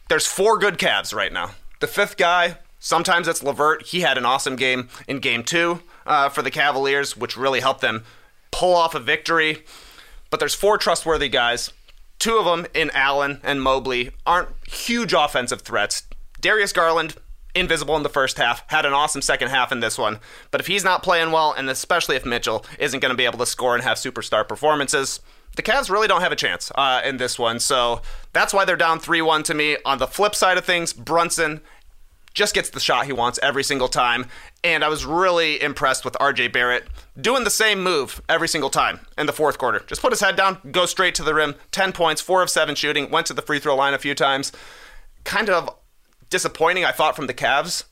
there's 4 good Cavs right now. The 5th guy, sometimes it's Levert. He had an awesome game in Game 2 for the Cavaliers, which really helped them pull off a victory. But there's 4 trustworthy guys. 2 of them in Allen and Mobley aren't huge offensive threats. Darius Garland, invisible in the first half, had an awesome second half in this one. But if he's not playing well, and especially if Mitchell isn't going to be able to score and have superstar performances, the Cavs really don't have a chance in this one. So that's why they're down 3-1 to me. On the flip side of things, Brunson just gets the shot he wants every single time. And I was really impressed with RJ Barrett doing the same move every single time in the fourth quarter. Just put his head down, go straight to the rim, 10 points, 4 of 7 shooting, went to the free throw line a few times. Kind of disappointing, I thought, from the Cavs,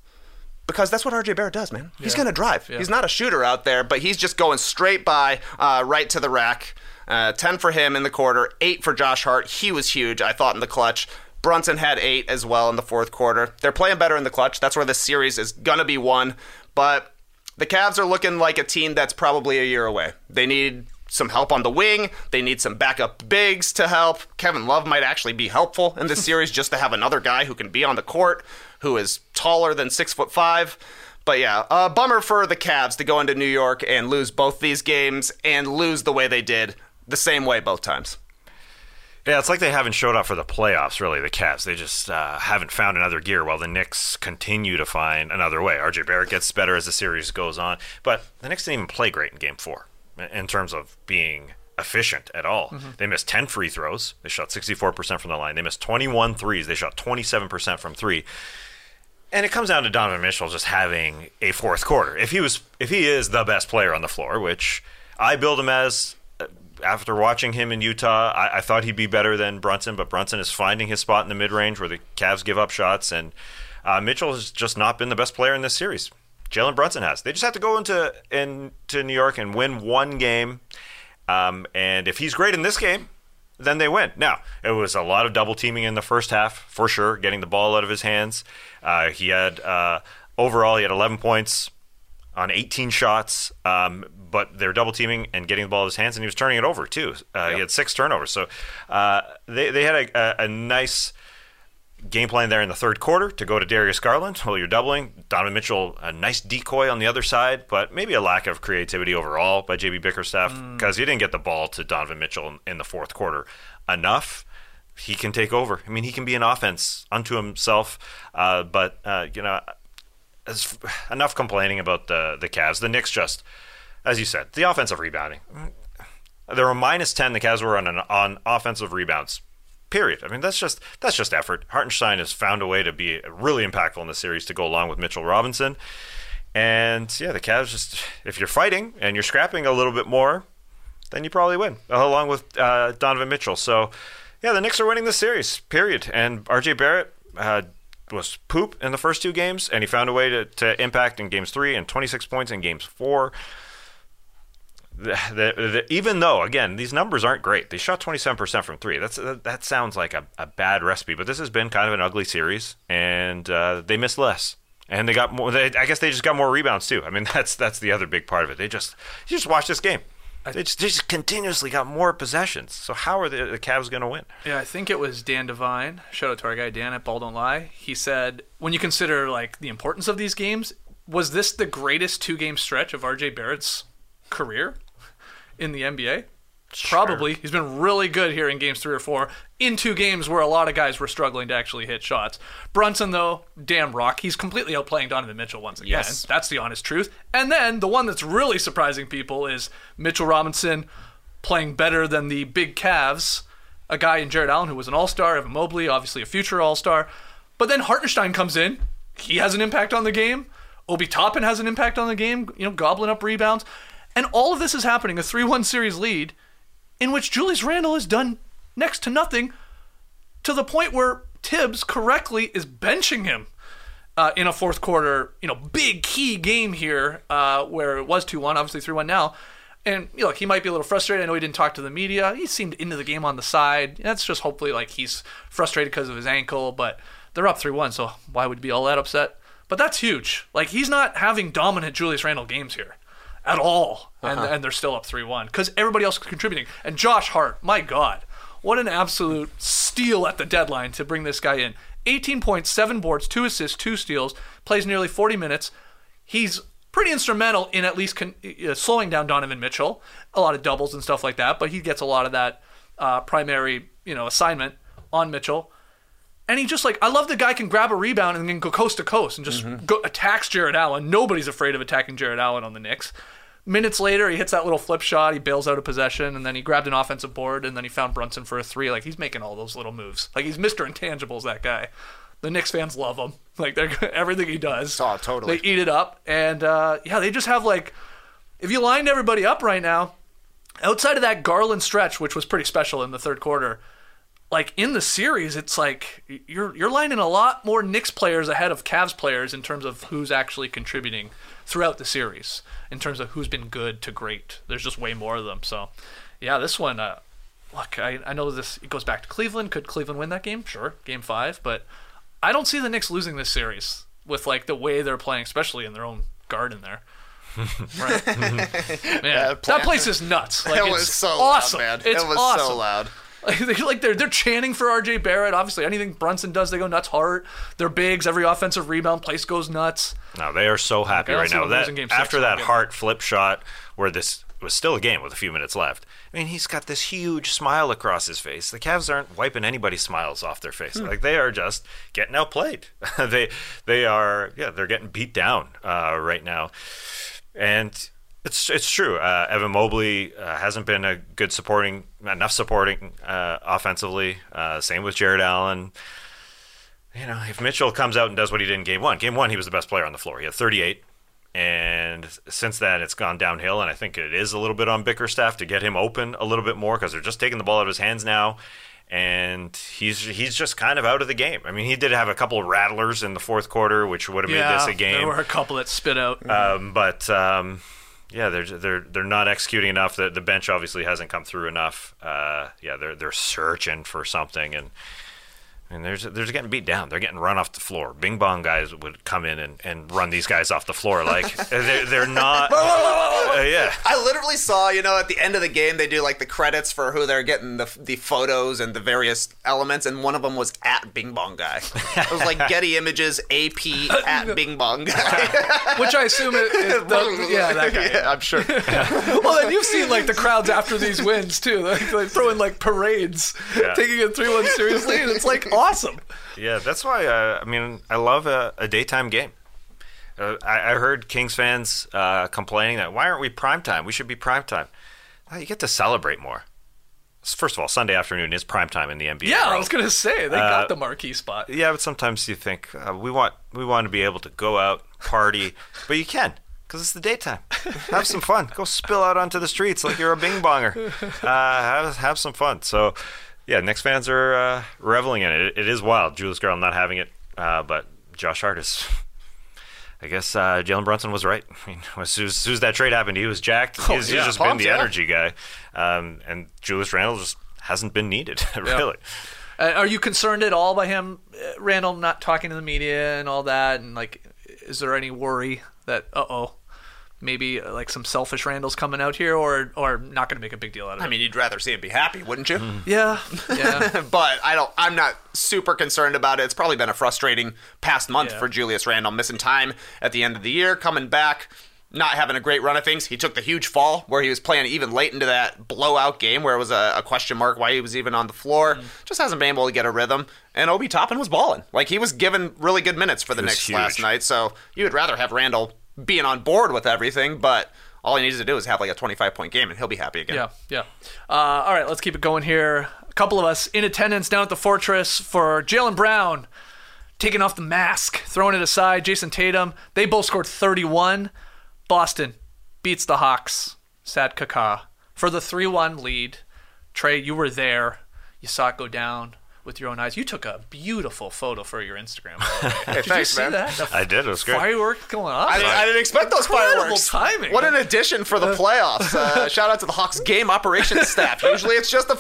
because that's what RJ Barrett does, man. Yeah. He's going to drive. Yeah. He's not a shooter out there, but he's just going straight by, right to the rack. 10 for him in the quarter, 8 for Josh Hart. He was huge, I thought, in the clutch. Brunson had 8 as well in the fourth quarter. They're playing better in the clutch. That's where this series is going to be won. But the Cavs are looking like a team that's probably a year away. They need some help on the wing. They need some backup bigs to help. Kevin Love might actually be helpful in this series, just to have another guy who can be on the court, who is taller than 6'5". But yeah, a bummer for the Cavs to go into New York and lose both these games, and lose the way they did, the same way both times. Yeah, it's like they haven't showed up for the playoffs, really, the Cavs. They just haven't found another gear, while the Knicks continue to find another way. RJ Barrett gets better as the series goes on, but the Knicks didn't even play great in Game 4 in terms of being efficient at all. Mm-hmm. They missed 10 free throws. They shot 64% from the line. They missed 21 threes. They shot 27% from three. And it comes down to Donovan Mitchell just having a fourth quarter. If he is the best player on the floor, which I build him as... After watching him in Utah, I thought he'd be better than Brunson, but Brunson is finding his spot in the mid-range where the Cavs give up shots, and Mitchell has just not been the best player in this series. Jalen Brunson has. They just have to go into New York and win one game, and if he's great in this game, then they win. Now, it was a lot of double-teaming in the first half, for sure, getting the ball out of his hands. He had 11 points on 18 shots, but they were double-teaming and getting the ball out of his hands, and he was turning it over, too. Yep. He had 6 turnovers. So they had a nice game plan there in the third quarter to go to Darius Garland. Well, you're doubling. Donovan Mitchell, a nice decoy on the other side, but maybe a lack of creativity overall by J.B. Bickerstaff, because he didn't get the ball to Donovan Mitchell in the fourth quarter enough. He can take over. I mean, he can be an offense unto himself, enough complaining about the Cavs. The Knicks just... As you said, the offensive rebounding. There were -10. The Cavs were on offensive rebounds, period. I mean, that's just effort. Hartenstein has found a way to be really impactful in the series to go along with Mitchell Robinson. And, yeah, the Cavs just, if you're fighting and you're scrapping a little bit more, then you probably win, along with Donovan Mitchell. So, yeah, the Knicks are winning this series, period. And RJ Barrett was poop in the first 2 games, and he found a way to impact in games 3 and 26 points in games 4. Even though, again, these numbers aren't great. They shot 27% from 3. That sounds like a bad recipe, but this has been kind of an ugly series, and they missed less. And they got more. I guess they just got more rebounds, too. I mean, that's the other big part of it. You just watch this game. They just continuously got more possessions. So how are the Cavs going to win? Yeah, I think it was Dan Devine. Shout out to our guy, Dan, at Ball Don't Lie. He said, when you consider like the importance of these games, was this the greatest 2-game stretch of RJ Barrett's career? In the NBA? Sure. Probably. He's been really good here in games 3 or 4, in 2 games where a lot of guys were struggling to actually hit shots. Brunson, though, damn rock. He's completely outplaying Donovan Mitchell once again. Yes. That's the honest truth. And then the one that's really surprising people is Mitchell Robinson playing better than the big Cavs, a guy in Jarrett Allen who was an all-star, Evan Mobley, obviously a future all-star. But then Hartenstein comes in. He has an impact on the game. Obi Toppin has an impact on the game, gobbling up rebounds. And all of this is happening, a 3-1 series lead, in which Julius Randle has done next to nothing, to the point where Tibbs correctly is benching him in a fourth quarter, big key game here, where it was 2-1, obviously 3-1 now. And look, he might be a little frustrated. I know he didn't talk to the media. He seemed into the game on the side. That's just hopefully like he's frustrated because of his ankle, but they're up 3-1, so why would he be all that upset? But that's huge. Like, he's not having dominant Julius Randle games here. At all, and they're still up 3-1 because everybody else is contributing. And Josh Hart, my God, what an absolute steal at the deadline to bring this guy in. 18 points, 7 boards, 2 assists, 2 steals, plays nearly 40 minutes. He's pretty instrumental in at least slowing down Donovan Mitchell, a lot of doubles and stuff like that, but he gets a lot of that primary assignment on Mitchell. And he just, I love the guy can grab a rebound and then go coast to coast and just attacks Jarrett Allen. Nobody's afraid of attacking Jarrett Allen on the Knicks. Minutes later, he hits that little flip shot. He bails out a possession, and then he grabbed an offensive board, and then he found Brunson for a 3. He's making all those little moves. He's Mr. Intangibles, that guy. The Knicks fans love him. Like, everything he does. Oh, totally. They eat it up. And, yeah, they just have, like, if you lined everybody up right now, outside of that Garland stretch, which was pretty special in the third quarter, like, in the series, it's like you're lining a lot more Knicks players ahead of Cavs players in terms of who's actually contributing throughout the series, in terms of who's been good to great. There's just way more of them. So, yeah, this one, look, I know this it goes back to Cleveland. Could Cleveland win that game? Sure, game five. But I don't see the Knicks losing this series with, like, the way they're playing, especially in their own garden there. Right. Man, that place is nuts. Like, it was so awesome. Loud, man. It was awesome. So loud. Like they're chanting for RJ Barrett. Obviously, anything Brunson does, they go nuts. Hart, they're bigs. Every offensive rebound, place goes nuts. No, they are so happy right now. That after that Hart flip shot, where this was still a game with a few minutes left. I mean, he's got this huge smile across his face. The Cavs aren't wiping anybody's smiles off their face. Like, they are just getting outplayed. They are, yeah, they're getting beat down right now, and. It's true. Evan Mobley hasn't been a good enough supporting offensively. Same with Jarrett Allen. You know, if Mitchell comes out and does what he did in game one, he was the best player on the floor. He had 38, and since then it's gone downhill. And I think it is a little bit on Bickerstaff to get him open a little bit more because they're just taking the ball out of his hands now. And he's just kind of out of the game. I mean, he did have a couple of rattlers in the fourth quarter, which would have made this a game. There were a couple that spit out. Yeah, they're not executing enough. The bench obviously hasn't come through enough. They're searching for something, and they're getting beat down. They're getting run off the floor. Bing bong guys would come in and run these guys off the floor. Like they're not. Yeah, I literally saw at the end of the game they do like the credits for who they're getting the photos and the various elements, and one of them was at Bing Bong Guy. It was like Getty Images AP at Bing Bong Guy, which I assume is that guy. Yeah, I'm sure. Well, then you've seen like the crowds after these wins too. They throw in like parades, taking a 3-1 seriously, and it's like. Awesome. Yeah, that's why, I love a daytime game. I heard Kings fans complaining that, why aren't we primetime? We should be primetime. Well, you get to celebrate more. First of all, Sunday afternoon is primetime in the NBA. Yeah, world. I was going to say, they got the marquee spot. Yeah, but sometimes you think, we want to be able to go out, party, but you can. Because it's the daytime. Have some fun. Go spill out onto the streets like you're a bing-bonger. Have some fun. So... yeah, Knicks fans are reveling in it. It is wild. Julius Randle not having it, but Josh Hart is... I guess Jalen Brunson was right. I mean, as soon as that trade happened, he was jacked. He's just been the energy guy. And Julius Randle just hasn't been needed, really. Yeah. Are you concerned at all by him, Randle, not talking to the media and all that? And, like, is there any worry that, maybe like some selfish Randall's coming out here or not going to make a big deal out of it? I mean, you'd rather see him be happy, wouldn't you? Yeah. But I'm not super concerned about it. It's probably been a frustrating past month for Julius Randle, missing time at the end of the year, coming back, not having a great run of things. He took the huge fall where he was playing even late into that blowout game where it was a question mark why he was even on the floor. Just hasn't been able to get a rhythm. And Obi Toppin was balling. Like, he was given really good minutes for the Knicks last night. So you would rather have Randle being on board with everything, but all he needs to do is have like a 25-point game and he'll be happy again. All right, let's keep it going here. A couple of us in attendance down at the Fortress for Jaylen Brown taking off the mask, throwing it aside. Jayson Tatum, they both scored 31. Boston beats the Hawks, sad caca, for the 3-1 lead. Trey, you were there. You saw it go down with your own eyes. You took a beautiful photo for your Instagram. Hey, thanks, man. I did. It was great. Fireworks going on. I didn't expect those fireworks. Timing. What an addition for the playoffs. Shout out to the Hawks game operations staff. Usually it's just a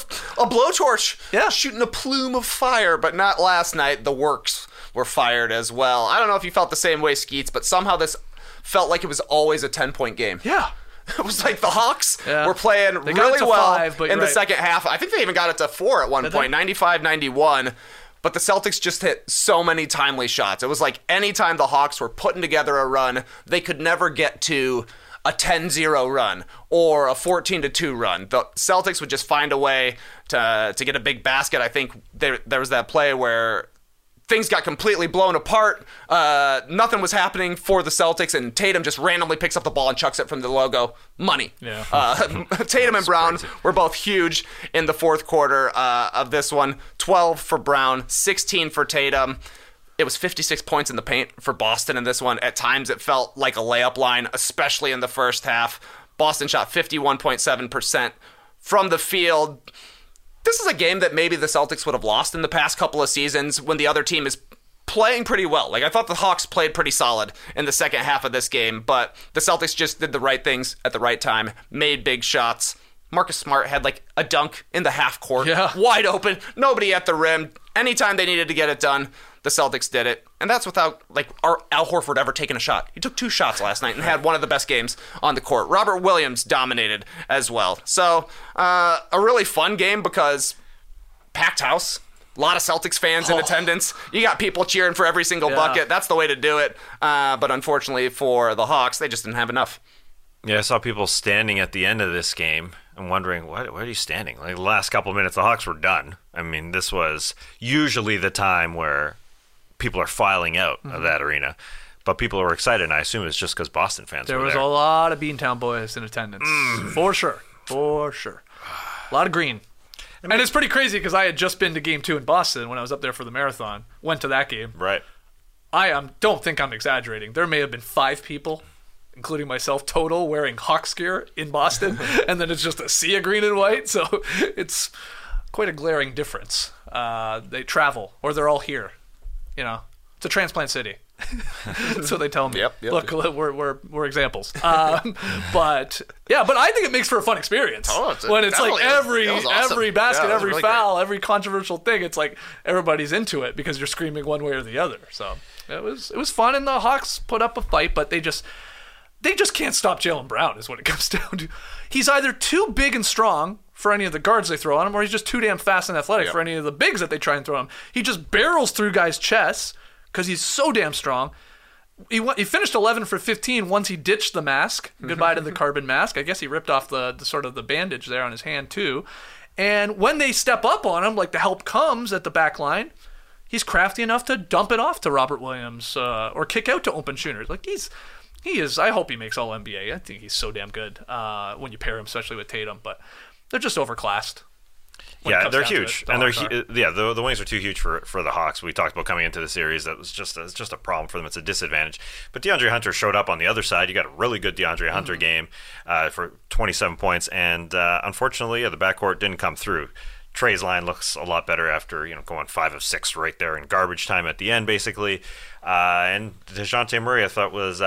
blowtorch shooting a plume of fire, but not last night. The works were fired as well. I don't know if you felt the same way, Skeets, but somehow this felt like it was always a 10-point game. Yeah. It was like the Hawks were playing really well in the second half. I think they even got it to 4 at one point, 95-91. But the Celtics just hit so many timely shots. It was like any time the Hawks were putting together a run, they could never get to a 10-0 run or a 14-2 run. The Celtics would just find a way to get a big basket. I think there was that play where... things got completely blown apart. Nothing was happening for the Celtics, and Tatum just randomly picks up the ball and chucks it from the logo. Money. Yeah. Tatum and Brown were both huge in the fourth quarter of this one. 12 for Brown, 16 for Tatum. It was 56 points in the paint for Boston in this one. At times, it felt like a layup line, especially in the first half. Boston shot 51.7% from the field. This is a game that maybe the Celtics would have lost in the past couple of seasons when the other team is playing pretty well. Like, I thought the Hawks played pretty solid in the second half of this game, but the Celtics just did the right things at the right time, made big shots. Marcus Smart had like a dunk in the half court, wide open, nobody at the rim. Anytime they needed to get it done, the Celtics did it. And that's without Al Horford ever taking a shot. He took 2 shots last night and had one of the best games on the court. Robert Williams dominated as well. So a really fun game because packed house. A lot of Celtics fans in attendance. You got people cheering for every single bucket. That's the way to do it. But unfortunately for the Hawks, they just didn't have enough. Yeah, I saw people standing at the end of this game and wondering, why are you standing? Like, the last couple of minutes, the Hawks were done. I mean, this was usually the time where people are filing out of that arena. But people were excited, and I assume it's just because Boston fans were there. There was a lot of Beantown boys in attendance. For sure. A lot of green. I mean, and it's pretty crazy because I had just been to Game 2 in Boston when I was up there for the marathon. Went to that game. Right. I don't think I'm exaggerating. There may have been 5 people, including myself, total, wearing Hawks gear in Boston. And then it's just a sea of green and white. So it's quite a glaring difference. They travel, or they're all here. You know, it's a transplant city. So they tell me. Look, we're examples. But I think it makes for a fun experience when it's like every basket, every really foul, great. Every controversial thing. It's like everybody's into it because you're screaming one way or the other. So it was fun, and the Hawks put up a fight, but they just can't stop Jaylen Brown. Is what it comes down to. He's either too big and strong for any of the guards they throw on him, or he's just too damn fast and athletic for any of the bigs that they try and throw on him. He just barrels through guys' chests. Because he's so damn strong. He finished 11 for 15 once he ditched the mask. Goodbye to the carbon mask. I guess he ripped off the sort of the bandage there on his hand too. And when they step up on him, like the help comes at the back line, he's crafty enough to dump it off to Robert Williams or kick out to open shooters. Like he is. I hope he makes all NBA. I think he's so damn good when you pair him, especially with Tatum. But they're just overclassed. Yeah, they're huge, and the wings are too huge for the Hawks. We talked about coming into the series that was just a problem for them. It's a disadvantage. But DeAndre Hunter showed up on the other side. You got a really good DeAndre Hunter game for 27 points, and unfortunately, the backcourt didn't come through. Trey's line looks a lot better after going 5 of 6 right there in garbage time at the end, basically. And DeJounte Murray, I thought was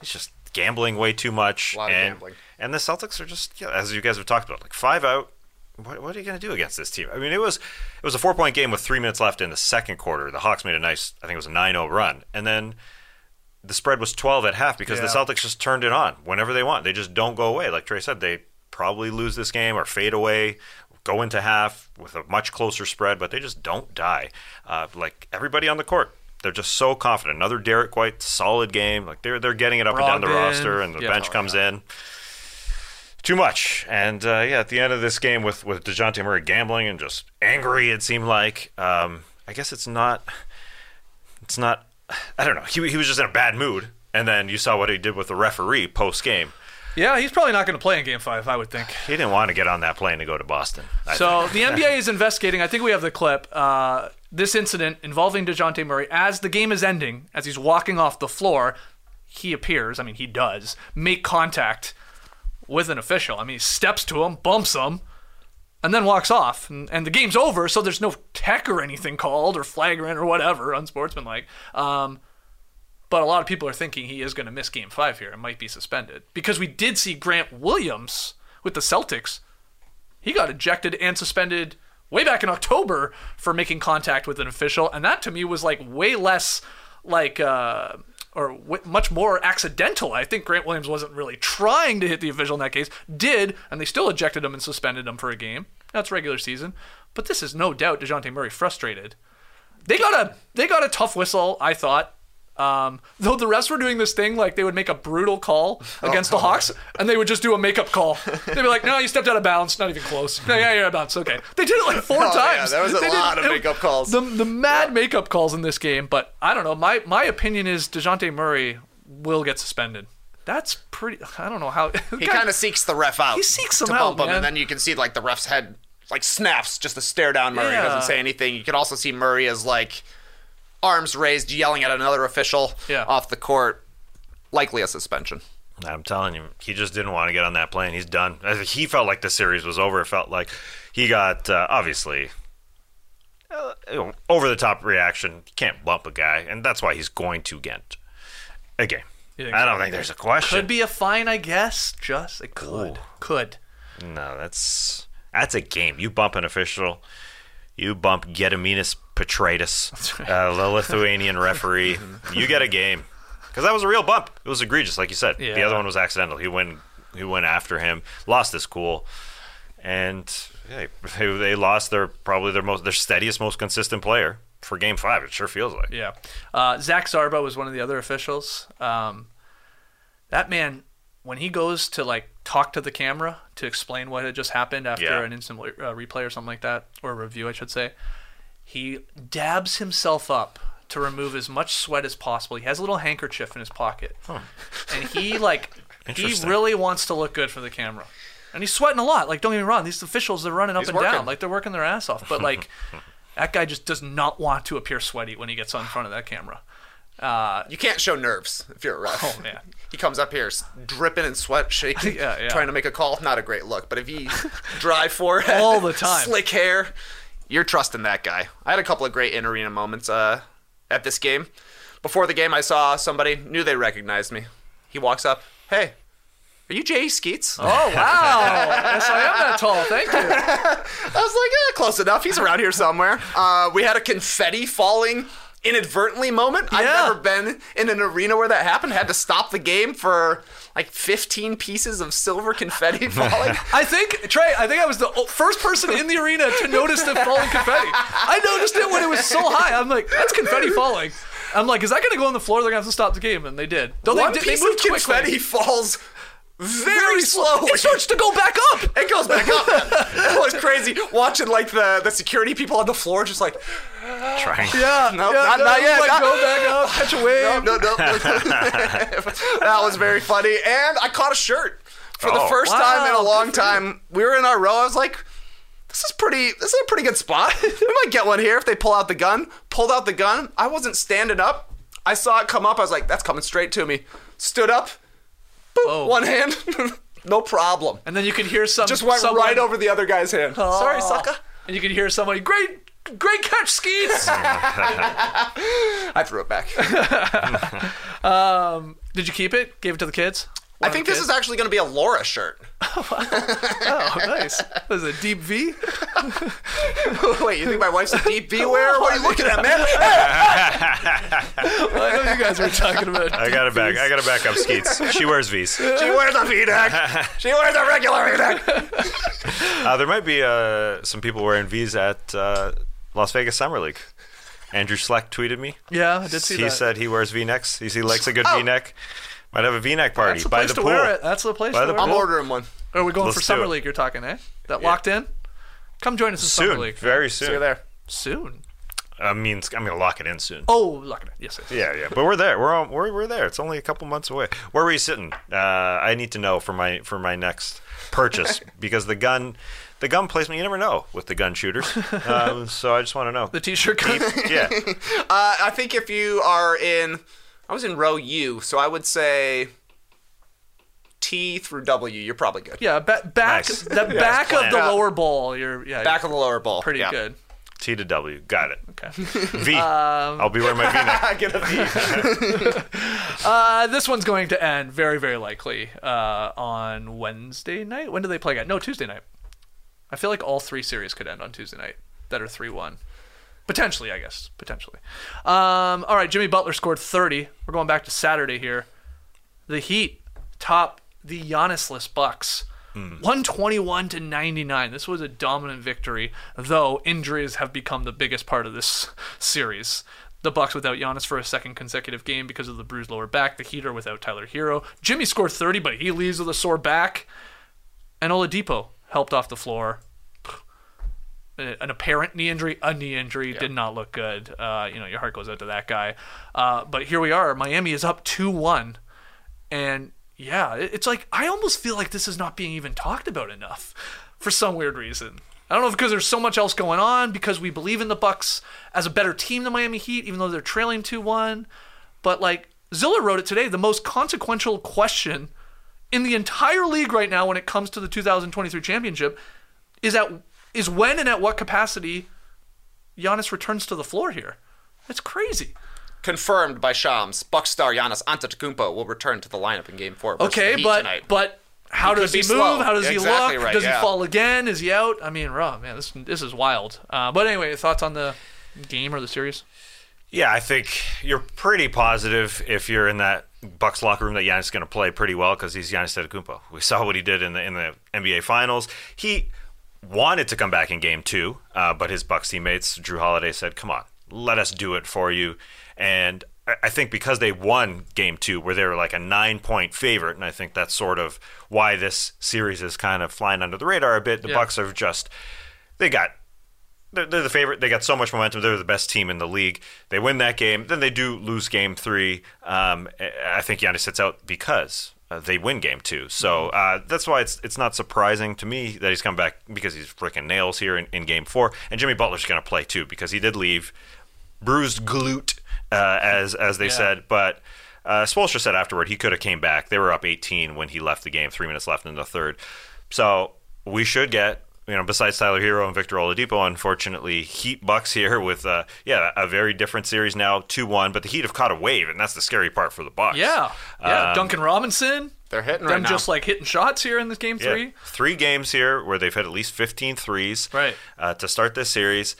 he's just gambling way too much. A lot of gambling, and the Celtics are just as you guys have talked about, like 5 out. What are you going to do against this team? I mean, it was a 4-point game with 3 minutes left in the second quarter. The Hawks made a nice, I think it was a 9-0 run. And then the spread was 12 at half because the Celtics just turned it on whenever they want. They just don't go away. Like Trey said, they probably lose this game or fade away, go into half with a much closer spread, but they just don't die. Like everybody on the court, they're just so confident. Another Derek White solid game. Like they're getting it up and down the roster, and the bench comes in. Too much. And, at the end of this game with DeJounte Murray gambling and just angry, it seemed like, I guess it's not, I don't know. He was just in a bad mood. And then you saw what he did with the referee post-game. Yeah, he's probably not going to play in Game 5, I would think. He didn't want to get on that plane to go to Boston. So the NBA is investigating, I think we have the clip, this incident involving DeJounte Murray. As the game is ending, as he's walking off the floor, he appears, he does, make contact with an official. He steps to him, bumps him, and then walks off. And the game's over, so there's no tech or anything called or flagrant or whatever, unsportsmanlike. But a lot of people are thinking he is going to miss Game 5 here and might be suspended. Because we did see Grant Williams with the Celtics. He got ejected and suspended way back in October for making contact with an official. And that, to me, was way less much more accidental. I think Grant Williams wasn't really trying to hit the official in that case, did, and they still ejected him and suspended him for a game. That's regular season. But this is no doubt DeJounte Murray frustrated. They got a tough whistle, I thought. Though the refs were doing this thing, they would make a brutal call against the Hawks, and they would just do a makeup call. They'd be like, no, you stepped out of bounds, not even close. No, yeah, you're out of bounds, okay. They did it four times. Yeah, there was a lot of makeup calls. The mad makeup calls in this game, but I don't know. My opinion is DeJounte Murray will get suspended. That's pretty, I don't know how. He kind of seeks the ref out. He seeks him out, man. And then you can see, the ref's head, snaps just to stare down Murray. He doesn't say anything. You can also see Murray as, arms raised, yelling at another official off the court. Likely a suspension. I'm telling you, he just didn't want to get on that plane. He's done. He felt like the series was over. It felt like he got, obviously, over-the-top reaction. You can't bump a guy, and that's why he's going to get a game. I don't think there's a question. Could be a fine, I guess. Just, it could. Ooh. Could. No, that's a game. You bump an official, you bump Gediminas Petraitis, the Lithuanian referee. You get a game. Because that was a real bump. It was egregious, like you said. Yeah. The other one was accidental. He went after him. Lost his cool, and they lost their steadiest, most consistent player for Game 5. It sure feels like. Yeah, Zach Zarba was one of the other officials. That man, when he goes to like talk to the camera to explain what had just happened after an instant replay or something like that, or a review, I should say, he dabs himself up to remove as much sweat as possible. He has a little handkerchief in his pocket. Huh. And he really wants to look good for the camera. And he's sweating a lot. Like, don't get me wrong, these officials are running up he's and working. Down. Like, they're working their ass off. But, like, that guy just does not want to appear sweaty when he gets in front of that camera. You can't show nerves if you're a ref. Oh, man. He comes up here dripping in sweat, shaking, trying to make a call. Not a great look. But if he dry forehead, all the time, slick hair, you're trusting that guy. I had a couple of great in-arena moments. At this game. Before the game, I saw somebody, knew they recognized me. He walks up, "Hey, are you J.E. Skeets?" "Oh, wow." "Yes, I am that tall. Thank you." I was like, close enough. He's around here somewhere. We had a confetti falling inadvertently moment. Yeah. I've never been in an arena where that happened. Had to stop the game for like 15 pieces of silver confetti falling. I think I was the first person in the arena to notice the falling confetti. I noticed it when it was so high. I'm like, that's confetti falling. I'm like, is that going to go on the floor? They're going to have to stop the game. And they did. One piece of confetti falls very slowly. It starts to go back up. It goes back up. It was crazy watching like the security people on the floor just like trying. Yeah, nope, yeah, not, no, not yet. Like, not, go back up, catch a wave. No. That was very funny. And I caught a shirt for the first time in a long time. We were in our row. I was like, this is a pretty good spot. We might get one here if they pull out the gun. Pulled out the gun. I wasn't standing up. I saw it come up. I was like, that's coming straight to me. Stood up. Boop, one hand, no problem. And then you could hear just went right over the other guy's hand. Oh. Sorry, sucker. And you could hear somebody, great catch, Skeets. I threw it back. Did you keep it? Gave it to the kids? I think this is actually going to be a Laura shirt. Oh, nice. What is it, Deep V? Wait, you think my wife's a Deep V wearer? What are you looking at, man? Well, I know you guys were talking about I got to back up Skeets. She wears Vs. She wears a V-neck. She wears a regular V-neck. There might be some people wearing Vs at Las Vegas Summer League. Andrew Schleck tweeted me. Yeah, I did see that. He said he wears V-necks. He likes a good V-neck. Might have a V-neck party by the pool. That's the place to wear it. I'm ordering one. Are we going for Summer League? You're talking, eh? That locked in? Come join us in Summer League. Very soon. See you there. Soon. I'm going to lock it in soon. Oh, lock it in. Yes. Yeah. But we're there. We're there. It's only a couple months away. Where were you sitting? I need to know for my next purchase because the gun placement, you never know with the gun shooters. So I just want to know. The t-shirt gun? Yeah. I think if you are in... I was in row U, so I would say T through W. You're probably good. Yeah, back nice. The back of the lower bowl. Pretty good. T to W. Got it. Okay. V. I'll be wearing my V now. Get a V. This one's going to end very, very likely on Wednesday night. When do they play again? No, Tuesday night. I feel like all three series could end on Tuesday night that are 3-1. Potentially, I guess. Potentially. All right, Jimmy Butler scored 30. We're going back to Saturday here. The Heat top the Giannis-less Bucks, 121-99. This was a dominant victory, though injuries have become the biggest part of this series. The Bucks without Giannis for a second consecutive game because of the bruised lower back. The Heat are without Tyler Hero. Jimmy scored 30, but he leaves with a sore back. And Oladipo helped off the floor. An apparent knee injury did not look good. Your heart goes out to that guy. But here we are. Miami is up 2-1. And it's like I almost feel like this is not being even talked about enough for some weird reason. I don't know if because there's so much else going on, because we believe in the Bucks as a better team than Miami Heat, even though they're trailing 2-1. But like Ziller wrote it today, the most consequential question in the entire league right now when it comes to the 2023 championship is when and at what capacity Giannis returns to the floor here. It's crazy. Confirmed by Shams, Bucks star Giannis Antetokounmpo will return to the lineup in Game 4 versus the Heat tonight. But how does he move? Slow. How does he look? Right, does he fall again? Is he out? I mean, man, this is wild. But anyway, thoughts on the game or the series? Yeah, I think you're pretty positive if you're in that Bucks locker room that Giannis is going to play pretty well, because he's Giannis Antetokounmpo. We saw what he did in the NBA Finals. He wanted to come back in Game 2, but his Bucks teammates, Drew Holiday, said, come on, let us do it for you. And I think because they won Game 2, where they were like a 9-point favorite, and I think that's sort of why this series is kind of flying under the radar a bit. The Bucks are just – they're the favorite. They got so much momentum. They're the best team in the league. They win that game. Then they do lose Game 3. I think Giannis sits out because they win Game 2. So that's why it's not surprising to me that he's come back, because he's freaking nails here in Game 4. And Jimmy Butler's going to play too, because he did leave bruised glute. As they said, but Spoelstra said afterward he could have came back. They were up 18 when he left the game, 3 minutes left in the third. So we should get, besides Tyler Hero and Victor Oladipo, unfortunately, Heat Bucks here with a very different series now, 2-1. But the Heat have caught a wave, and that's the scary part for the Bucks. Yeah. Duncan Robinson. They're hitting right now. Just like hitting shots here in this Game 3. Yeah. 3 games here where they've hit at least 15 threes to start this series.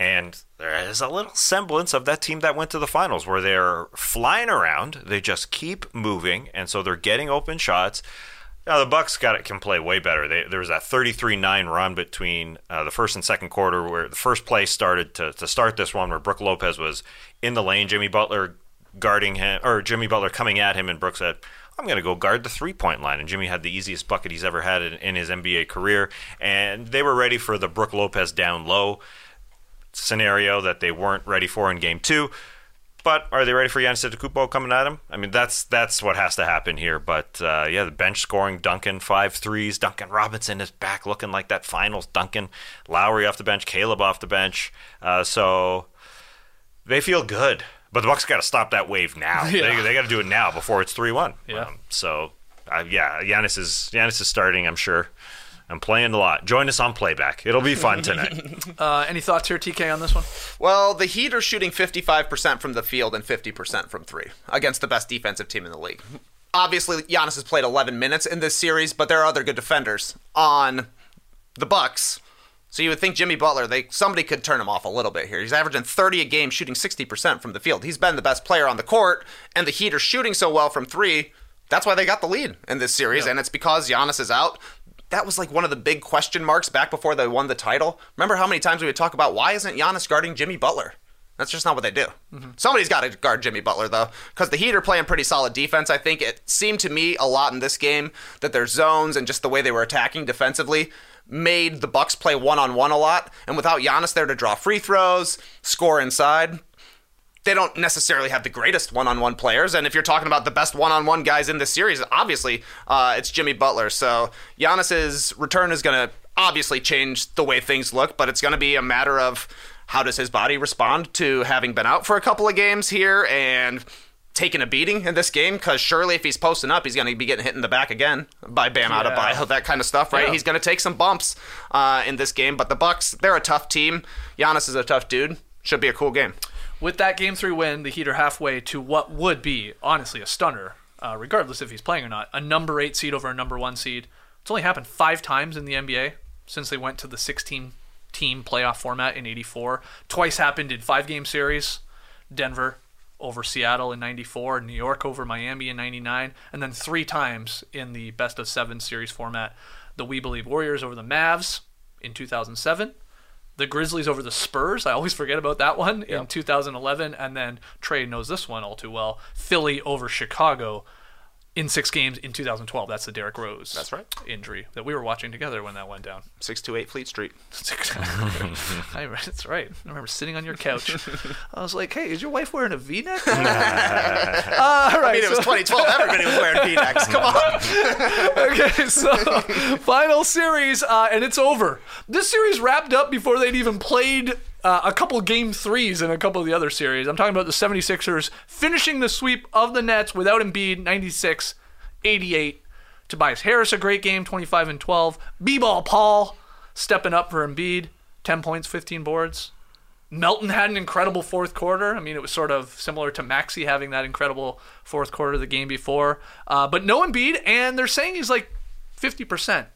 And there is a little semblance of that team that went to the finals, where they're flying around. They just keep moving, and so they're getting open shots. Now, the Bucks can play way better. There was that 33-9 run between the first and second quarter, where the first play started to start this one, where Brooke Lopez was in the lane, Jimmy Butler guarding him, or Jimmy Butler coming at him, and Brooke said, I'm going to go guard the three-point line. And Jimmy had the easiest bucket he's ever had in his NBA career, and they were ready for the Brooke Lopez down low scenario that they weren't ready for in Game 2. But are they ready for Giannis Antetokounmpo coming at him? I mean, that's what has to happen here. But the bench scoring, Duncan, 5 threes. Duncan Robinson is back looking like that finals Duncan. Lowry off the bench, Caleb off the bench. So they feel good. But the Bucks got to stop that wave now. Yeah. They got to do it now before it's 3-1. Yeah. Giannis is starting, I'm sure. I'm playing a lot. Join us on playback. It'll be fun tonight. Any thoughts here, TK, on this one? Well, the Heat are shooting 55% from the field and 50% from three against the best defensive team in the league. Obviously, Giannis has played 11 minutes in this series, but there are other good defenders on the Bucks. So you would think Jimmy Butler, somebody could turn him off a little bit here. He's averaging 30 a game, shooting 60% from the field. He's been the best player on the court, and the Heat are shooting so well from three. That's why they got the lead in this series, and it's because Giannis is out. That was like one of the big question marks back before they won the title. Remember how many times we would talk about, why isn't Giannis guarding Jimmy Butler? That's just not what they do. Mm-hmm. Somebody's got to guard Jimmy Butler, though, because the Heat are playing pretty solid defense. I think it seemed to me a lot in this game that their zones and just the way they were attacking defensively made the Bucks play one-on-one a lot. And without Giannis there to draw free throws, score inside, they don't necessarily have the greatest one-on-one players. And if you're talking about the best one-on-one guys in this series, obviously it's Jimmy Butler. So Giannis's return is going to obviously change the way things look, but it's going to be a matter of how does his body respond to having been out for a couple of games here and taking a beating in this game, because surely if he's posting up, he's going to be getting hit in the back again by Bam Adebayo, that kind of stuff, right? Yeah. He's going to take some bumps in this game, but the Bucks, they're a tough team. Giannis is a tough dude. Should be a cool game. With that Game 3 win, the Heat are halfway to what would be, honestly, a stunner, regardless if he's playing or not, a number 8 seed over a number 1 seed. It's only happened 5 times in the NBA since they went to the 16-team playoff format in 1984. Twice happened in 5-game series, Denver over Seattle in 1994, New York over Miami in 1999, and then 3 times in the best-of-7 series format. The We Believe Warriors over the Mavs in 2007. The Grizzlies over the Spurs, I always forget about that one, in 2011. And then Trey knows this one all too well, Philly over Chicago in 6 games in 2012. That's the Derrick Rose injury that we were watching together when that went down. 628 Fleet Street. That's right. I remember sitting on your couch. I was like, hey, is your wife wearing a V-neck? All right, I mean, it was 2012. Everybody was wearing V-necks. Come on. Okay, so final series, and it's over. This series wrapped up before they'd even played a couple game threes in a couple of the other series. I'm talking about the 76ers finishing the sweep of the Nets without Embiid, 96-88. Tobias Harris, a great game, 25 and 12. B-ball Paul stepping up for Embiid, 10 points, 15 boards. Melton had an incredible fourth quarter. I mean, it was sort of similar to Maxey having that incredible fourth quarter the game before. But no Embiid, and they're saying he's like 50%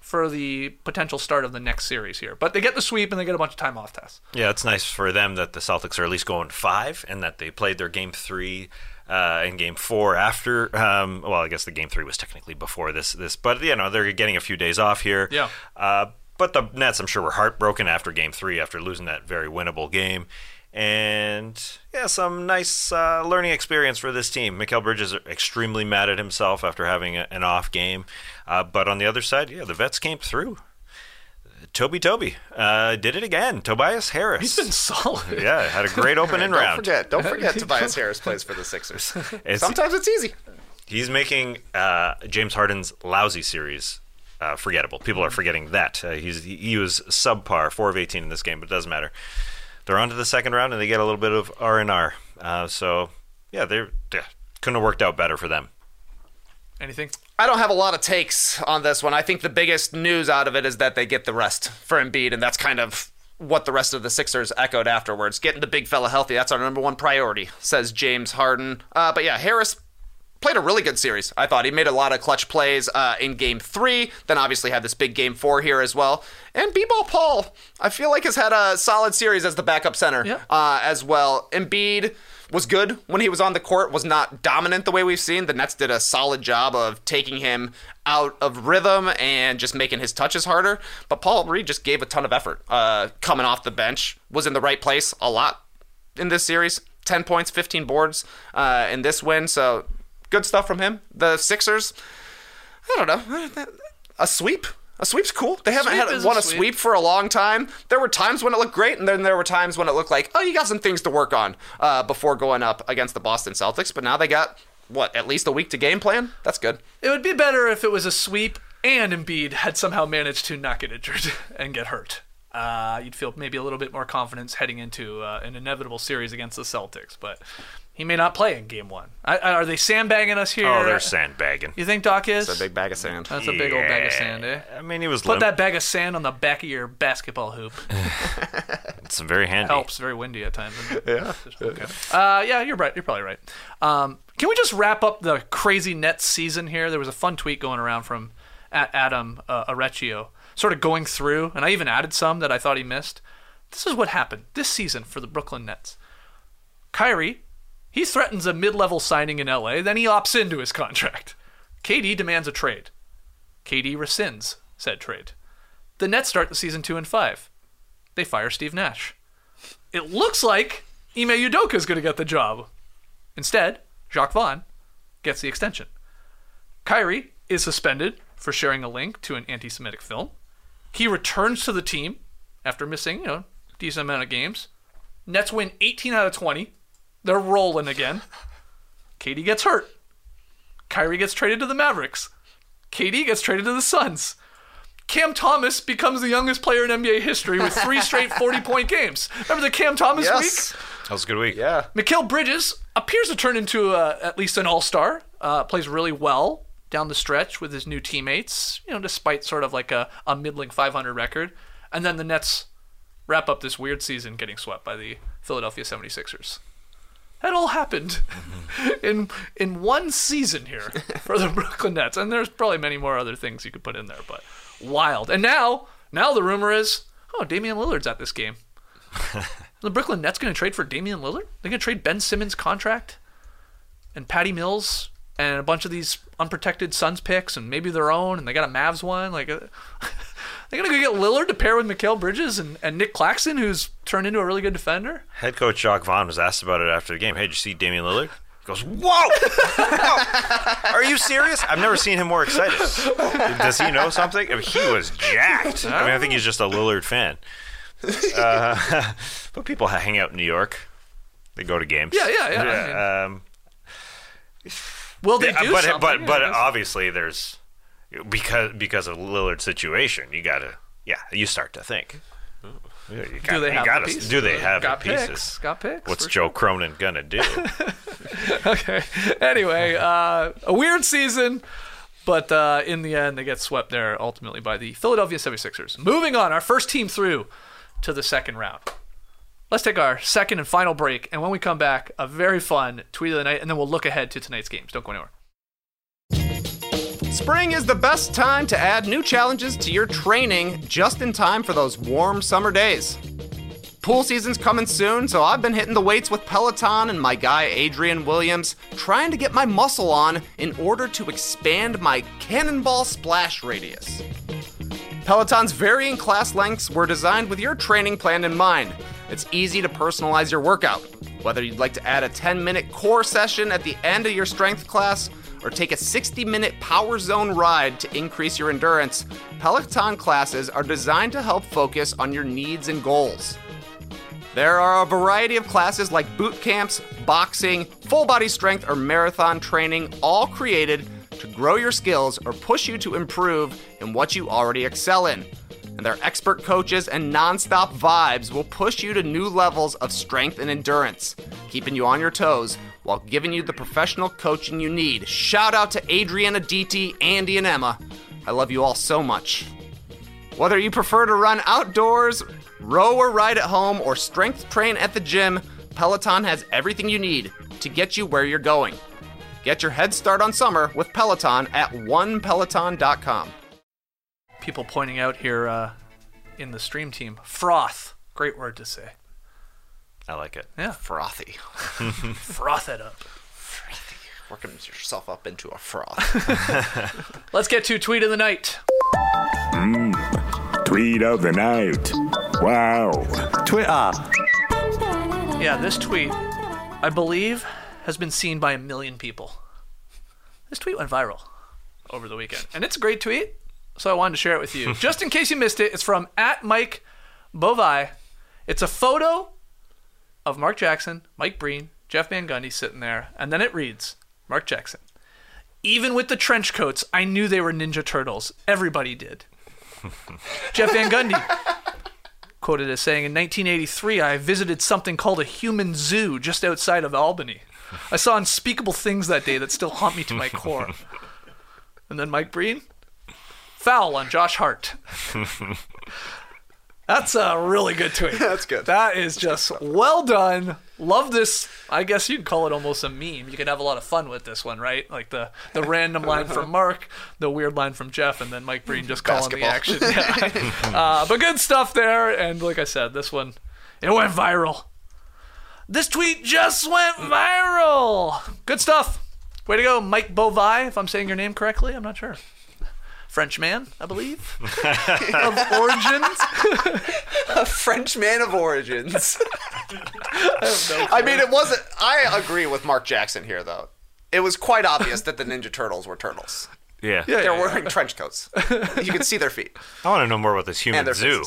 for the potential start of the next series here. But they get the sweep, and they get a bunch of time off tests. Yeah, it's nice for them that the Celtics are at least going 5 and that they played their Game 3 and Game 4 after. Well, I guess the Game 3 was technically before this. But, you know, they're getting a few days off here. Yeah. But the Nets, I'm sure, were heartbroken after Game 3, after losing that very winnable game. And, yeah, some nice learning experience for this team. Mikal Bridges is extremely mad at himself after having an off game. But on the other side, yeah, the vets came through. Toby did it again. Tobias Harris. He's been solid. Yeah, had a great opening round. Don't forget Tobias Harris plays for the Sixers. Sometimes it's easy. He's making James Harden's lousy series forgettable. People are forgetting that. He was subpar, 4 of 18 in this game, but it doesn't matter. They're on to the second round, and they get a little bit of R&R. So, yeah, they couldn't have worked out better for them. Anything? I don't have a lot of takes on this one. I think the biggest news out of it is that they get the rest for Embiid, and that's kind of what the rest of the Sixers echoed afterwards. Getting the big fella healthy, that's our number one priority, says James Harden. But, yeah, Harris played a really good series, I thought. He made a lot of clutch plays in Game 3, then obviously had this big Game 4 here as well. And B-ball Paul, I feel like, has had a solid series as the backup center as well. Embiid was good when he was on the court, was not dominant the way we've seen. The Nets did a solid job of taking him out of rhythm and just making his touches harder. But Paul Reed just gave a ton of effort coming off the bench, was in the right place a lot in this series. 10 points, 15 boards in this win, so good stuff from him. The Sixers, I don't know. A sweep? A sweep's cool. They haven't won a sweep for a long time. There were times when it looked great, and then there were times when it looked like, oh, you got some things to work on before going up against the Boston Celtics. But now they got, what, at least a week to game plan? That's good. It would be better if it was a sweep and Embiid had somehow managed to not get injured and get hurt. You'd feel maybe a little bit more confidence heading into an inevitable series against the Celtics, but he may not play in Game 1. Are they sandbagging us here? Oh, they're sandbagging. You think, Doc, is? It's a big bag of sand. That's a big old bag of sand, eh? I mean, he was Put that bag of sand on the back of your basketball hoop. It's very handy. It helps. Very windy at times. Isn't it? Yeah. Okay. Yeah, you're right. You're probably right. Can we just wrap up the crazy Nets season here? There was a fun tweet going around from Adam Arecchio, sort of going through, and I even added some that I thought he missed. This is what happened this season for the Brooklyn Nets. Kyrie, he threatens a mid-level signing in LA, then he opts into his contract. KD demands a trade. KD rescinds said trade. The Nets start the season 2-5. They fire Steve Nash. It looks like Ime Udoka is going to get the job. Instead, Jacques Vaughn gets the extension. Kyrie is suspended for sharing a link to an anti-Semitic film. He returns to the team after missing, you know, decent amount of games. Nets win 18 out of 20. They're rolling again. KD gets hurt. Kyrie gets traded to the Mavericks. KD gets traded to the Suns. Cam Thomas becomes the youngest player in NBA history with 3 straight 40-point games. Remember the Cam Thomas week? That was a good week. Yeah. Mikal Bridges appears to turn into at least an all-star. Plays really well down the stretch with his new teammates, you know, despite sort of like a middling 500 record. And then the Nets wrap up this weird season getting swept by the Philadelphia 76ers. That all happened in one season here for the Brooklyn Nets. And there's probably many more other things you could put in there, but wild. And now the rumor is, oh, Damian Lillard's at this game. The Brooklyn Nets going to trade for Damian Lillard? They're going to trade Ben Simmons' contract and Patty Mills and a bunch of these unprotected Suns picks and maybe their own, and they got a Mavs one. Like, they're going to go get Lillard to pair with Mikal Bridges and Nick Claxton, who's turned into a really good defender? Head coach Jacques Vaughn was asked about it after the game. Hey, did you see Damian Lillard? goes, whoa! Are you serious? I've never seen him more excited. Does he know something? I mean, he was jacked. I mean, I think he's just a Lillard fan. But people hang out in New York. They go to games. Yeah. Well, they do something. But obviously there's – because of Lillard's situation, you got to – yeah, you start to think. Yeah, do they have the pieces? Got picks. What's Joe Cronin going to do? Okay. Anyway, a weird season, but in the end, they get swept there ultimately by the Philadelphia 76ers. Moving on, our first team through to the second round. Let's take our second and final break, and when we come back, a very fun tweet of the night, and then we'll look ahead to tonight's games. Don't go anywhere. Spring is the best time to add new challenges to your training just in time for those warm summer days. Pool season's coming soon, so I've been hitting the weights with Peloton and my guy Adrian Williams, trying to get my muscle on in order to expand my cannonball splash radius. Peloton's varying class lengths were designed with your training plan in mind. It's easy to personalize your workout, whether you'd like to add a 10-minute core session at the end of your strength class or take a 60-minute power zone ride to increase your endurance. Peloton classes are designed to help focus on your needs and goals. There are a variety of classes like boot camps, boxing, full body strength, or marathon training, all created to grow your skills or push you to improve in what you already excel in. And their expert coaches and nonstop vibes will push you to new levels of strength and endurance, keeping you on your toes while giving you the professional coaching you need. Shout out to Adriana, DT, Andy, and Emma. I love you all so much. Whether you prefer to run outdoors, row or ride at home, or strength train at the gym, Peloton has everything you need to get you where you're going. Get your head start on summer with Peloton at onepeloton.com. People pointing out here in the stream team, froth. Great word to say. I like it. Yeah. Frothy. Froth it up. Frothy. Working yourself up into a froth. Let's get to Tweet of the Night. Tweet of the Night. Wow. Tweet up. Yeah, this tweet, I believe, has been seen by 1 million people. This tweet went viral over the weekend. And it's a great tweet, so I wanted to share it with you. Just in case you missed it, it's from @MikeBovai. It's a photo of Mark Jackson, Mike Breen, Jeff Van Gundy sitting there, and then it reads, Mark Jackson, even with the trench coats, I knew they were Ninja Turtles. Everybody did. Jeff Van Gundy, quoted as saying, in 1983, I visited something called a human zoo just outside of Albany. I saw unspeakable things that day that still haunt me to my core. And then Mike Breen, foul on Josh Hart. That's a really good tweet. That's good. That is just well done. Love this. I guess you'd call it almost a meme. You could have a lot of fun with this one, right? Like the random line from Mark, the weird line from Jeff, and then Mike Breen just calling the action. Yeah. But good stuff there. And like I said, this one, it went viral. This tweet just went viral. Good stuff. Way to go, Mike Bovai, if I'm saying your name correctly. I'm not sure. French man, I believe, of origins. A French man of origins. I mean, it wasn't. I agree with Mark Jackson here, though. It was quite obvious that the Ninja Turtles were turtles. Yeah. They're wearing trench coats. You could see their feet. I want to know more about this human zoo.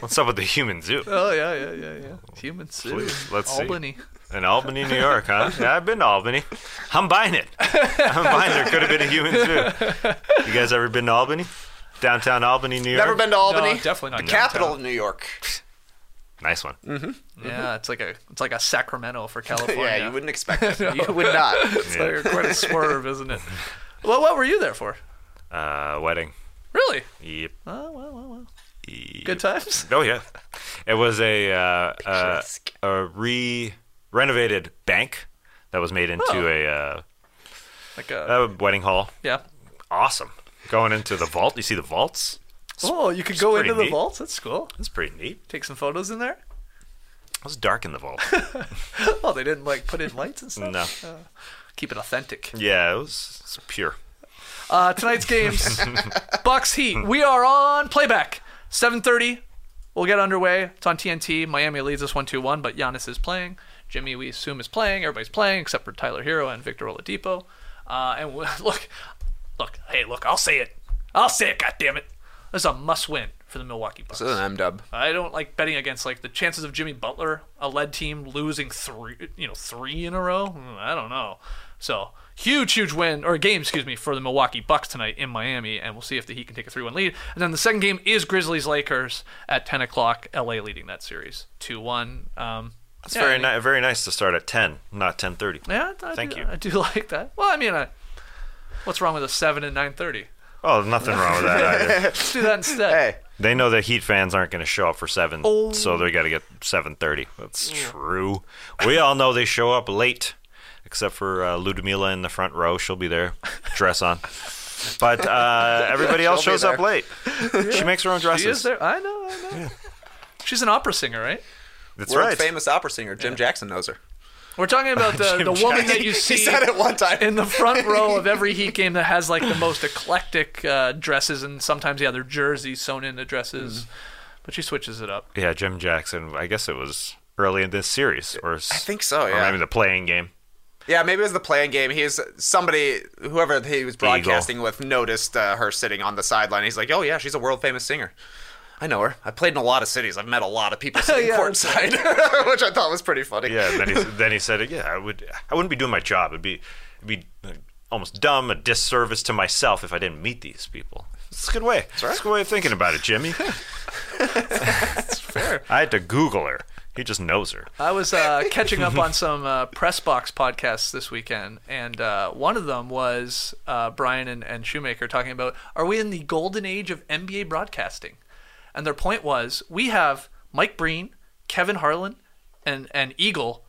What's up with the human zoo? Oh, yeah. Human zoo. Please, let's see. Albany. In Albany, New York, huh? Yeah, I've been to Albany. I'm buying it. There could have been a human zoo. You guys ever been to Albany? Downtown Albany, New York? Never been to Albany. No, definitely not. The capital of New York. Nice one. Mm-hmm. Yeah, it's like a Sacramento for California. Yeah, you wouldn't expect it. No. You would not. It's like quite a swerve, isn't it? Well, what were you there for? Wedding. Really? Yep. Oh, well. Yep. Good times? Oh, yeah. It was a renovated bank that was made into a wedding hall. Yeah. Awesome. Going into the vault. You see the vaults? You could go into the vaults? That's cool. That's pretty neat. Take some photos in there? It was dark in the vault. Oh, they didn't put in lights and stuff? No. Keep it authentic. Yeah, it was pure. Tonight's games. Bucks Heat. We are on playback. 7:30. We'll get underway. It's on TNT. Miami leads us 1-2-1, but Giannis is playing. Jimmy, we assume, is playing. Everybody's playing except for Tyler Hero and Victor Oladipo. And look, I'll say it, goddammit. This is a must-win for the Milwaukee Bucks. This is an M-dub. I don't like betting against, like, the chances of Jimmy Butler, a lead team, losing three in a row. I don't know. So, huge win, or game, excuse me, for the Milwaukee Bucks tonight in Miami, and we'll see if the Heat can take a 3-1 lead. And then the second game is Grizzlies-Lakers at 10 o'clock, L.A. leading that series 2-1. It's very nice to start at 10, not 10:30. Yeah, I do like that. Well, I mean, what's wrong with a 7 and 9:30? Oh, nothing wrong with that either. Let's do that instead. Hey. They know the Heat fans aren't going to show up for 7, so they got to get 7:30. That's true. We all know they show up late, except for Ludmila in the front row. She'll be there, dress on. But everybody else shows up late. Yeah. She makes her own dresses. She is there. I know. Yeah. She's an opera singer, right? That's right. Famous opera singer. Jim Jackson knows her. We're talking about the woman that you see said it one time. In the front row of every Heat game that has, like, the most eclectic dresses, and sometimes, yeah, their jerseys sewn into dresses. Mm-hmm. But she switches it up. Yeah, Jim Jackson, I guess it was early in this series. Or, I think so, yeah. Or maybe the play-in game. Yeah, maybe it was the play-in game. Whoever he was broadcasting with noticed her sitting on the sideline. He's like, oh, yeah, she's a world-famous singer. I know her. I played in a lot of cities. I've met a lot of people sitting courtside, which I thought was pretty funny. Yeah, and then he said, yeah, I wouldn't be doing my job. It'd be almost dumb, a disservice to myself if I didn't meet these people. It's a good way. That's right. It's a good way of thinking about it, Jimmy. That's fair. I had to Google her. He just knows her. I was catching up on some press box podcasts this weekend, and one of them was Brian and Shoemaker talking about, are we in the golden age of NBA broadcasting? And their point was, we have Mike Breen, Kevin Harlan, and Eagle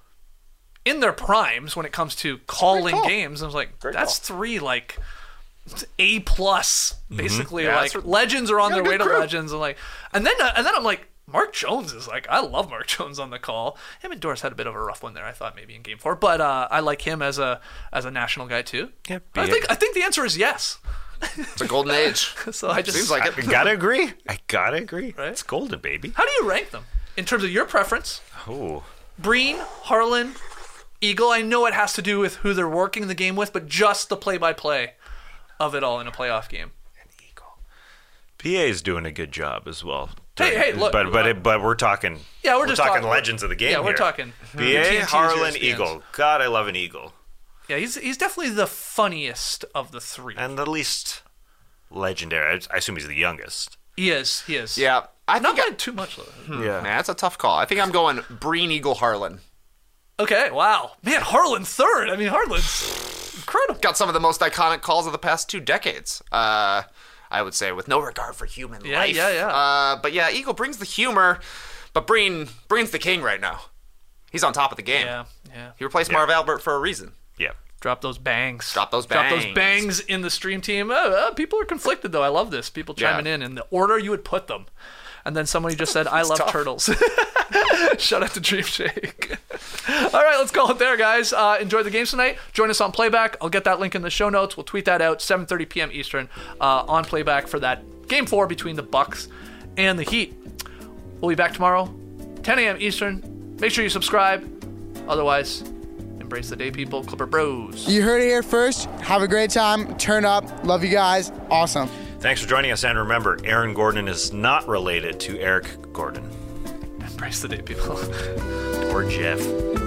in their primes when it comes to calling games. And I was like, three, like, A+, basically. Mm-hmm. Yeah, like, legends are on their way to legends. And like, and then I'm like, Mark Jones is like, I love Mark Jones on the call. Him and Doris had a bit of a rough one there, I thought, maybe in Game 4. But I like him as a national guy, too. Yeah, I think the answer is yes. It's a golden age. So I just seems like it. I gotta agree. Right? It's golden, baby. How do you rank them in terms of your preference? Oh, Breen, Harlan, Eagle. I know it has to do with who they're working the game with, but just the play-by-play of it all in a playoff game. And Eagle, PA's doing a good job as well. Hey, look. But we're talking. Yeah, we're just talking legends of the game. Yeah, we're talking. PA, Harlan, Eagle. God, I love an Eagle. Yeah, he's definitely the funniest of the three. And the least legendary. I assume he's the youngest. He is. Yeah. I'm not going too much, though. Yeah. Man, that's a tough call. I think I'm going Breen, Eagle, Harlan. Okay, wow. Man, Harlan third. I mean, Harlan's incredible. Got some of the most iconic calls of the past 2 decades. I would say, with no regard for human life. Yeah. But yeah, Eagle brings the humor, but Breen's the king right now. He's on top of the game. Yeah. He replaced Marv Albert for a reason. Yeah. Drop those bangs in the stream team. People are conflicted, though. I love this. People chiming in the order you would put them. And then somebody just said, I love turtles. Shout out to Dream Shake. All right, let's call it there, guys. Enjoy the games tonight. Join us on Playback. I'll get that link in the show notes. We'll tweet that out, 7:30 p.m. Eastern, on Playback for that Game 4 between the Bucks and the Heat. We'll be back tomorrow, 10 a.m. Eastern. Make sure you subscribe. Otherwise, embrace the day, people. Clipper Bros. You heard it here first. Have a great time. Turn up. Love you guys. Awesome. Thanks for joining us. And remember, Aaron Gordon is not related to Eric Gordon. Embrace the day, people. Or Jeff.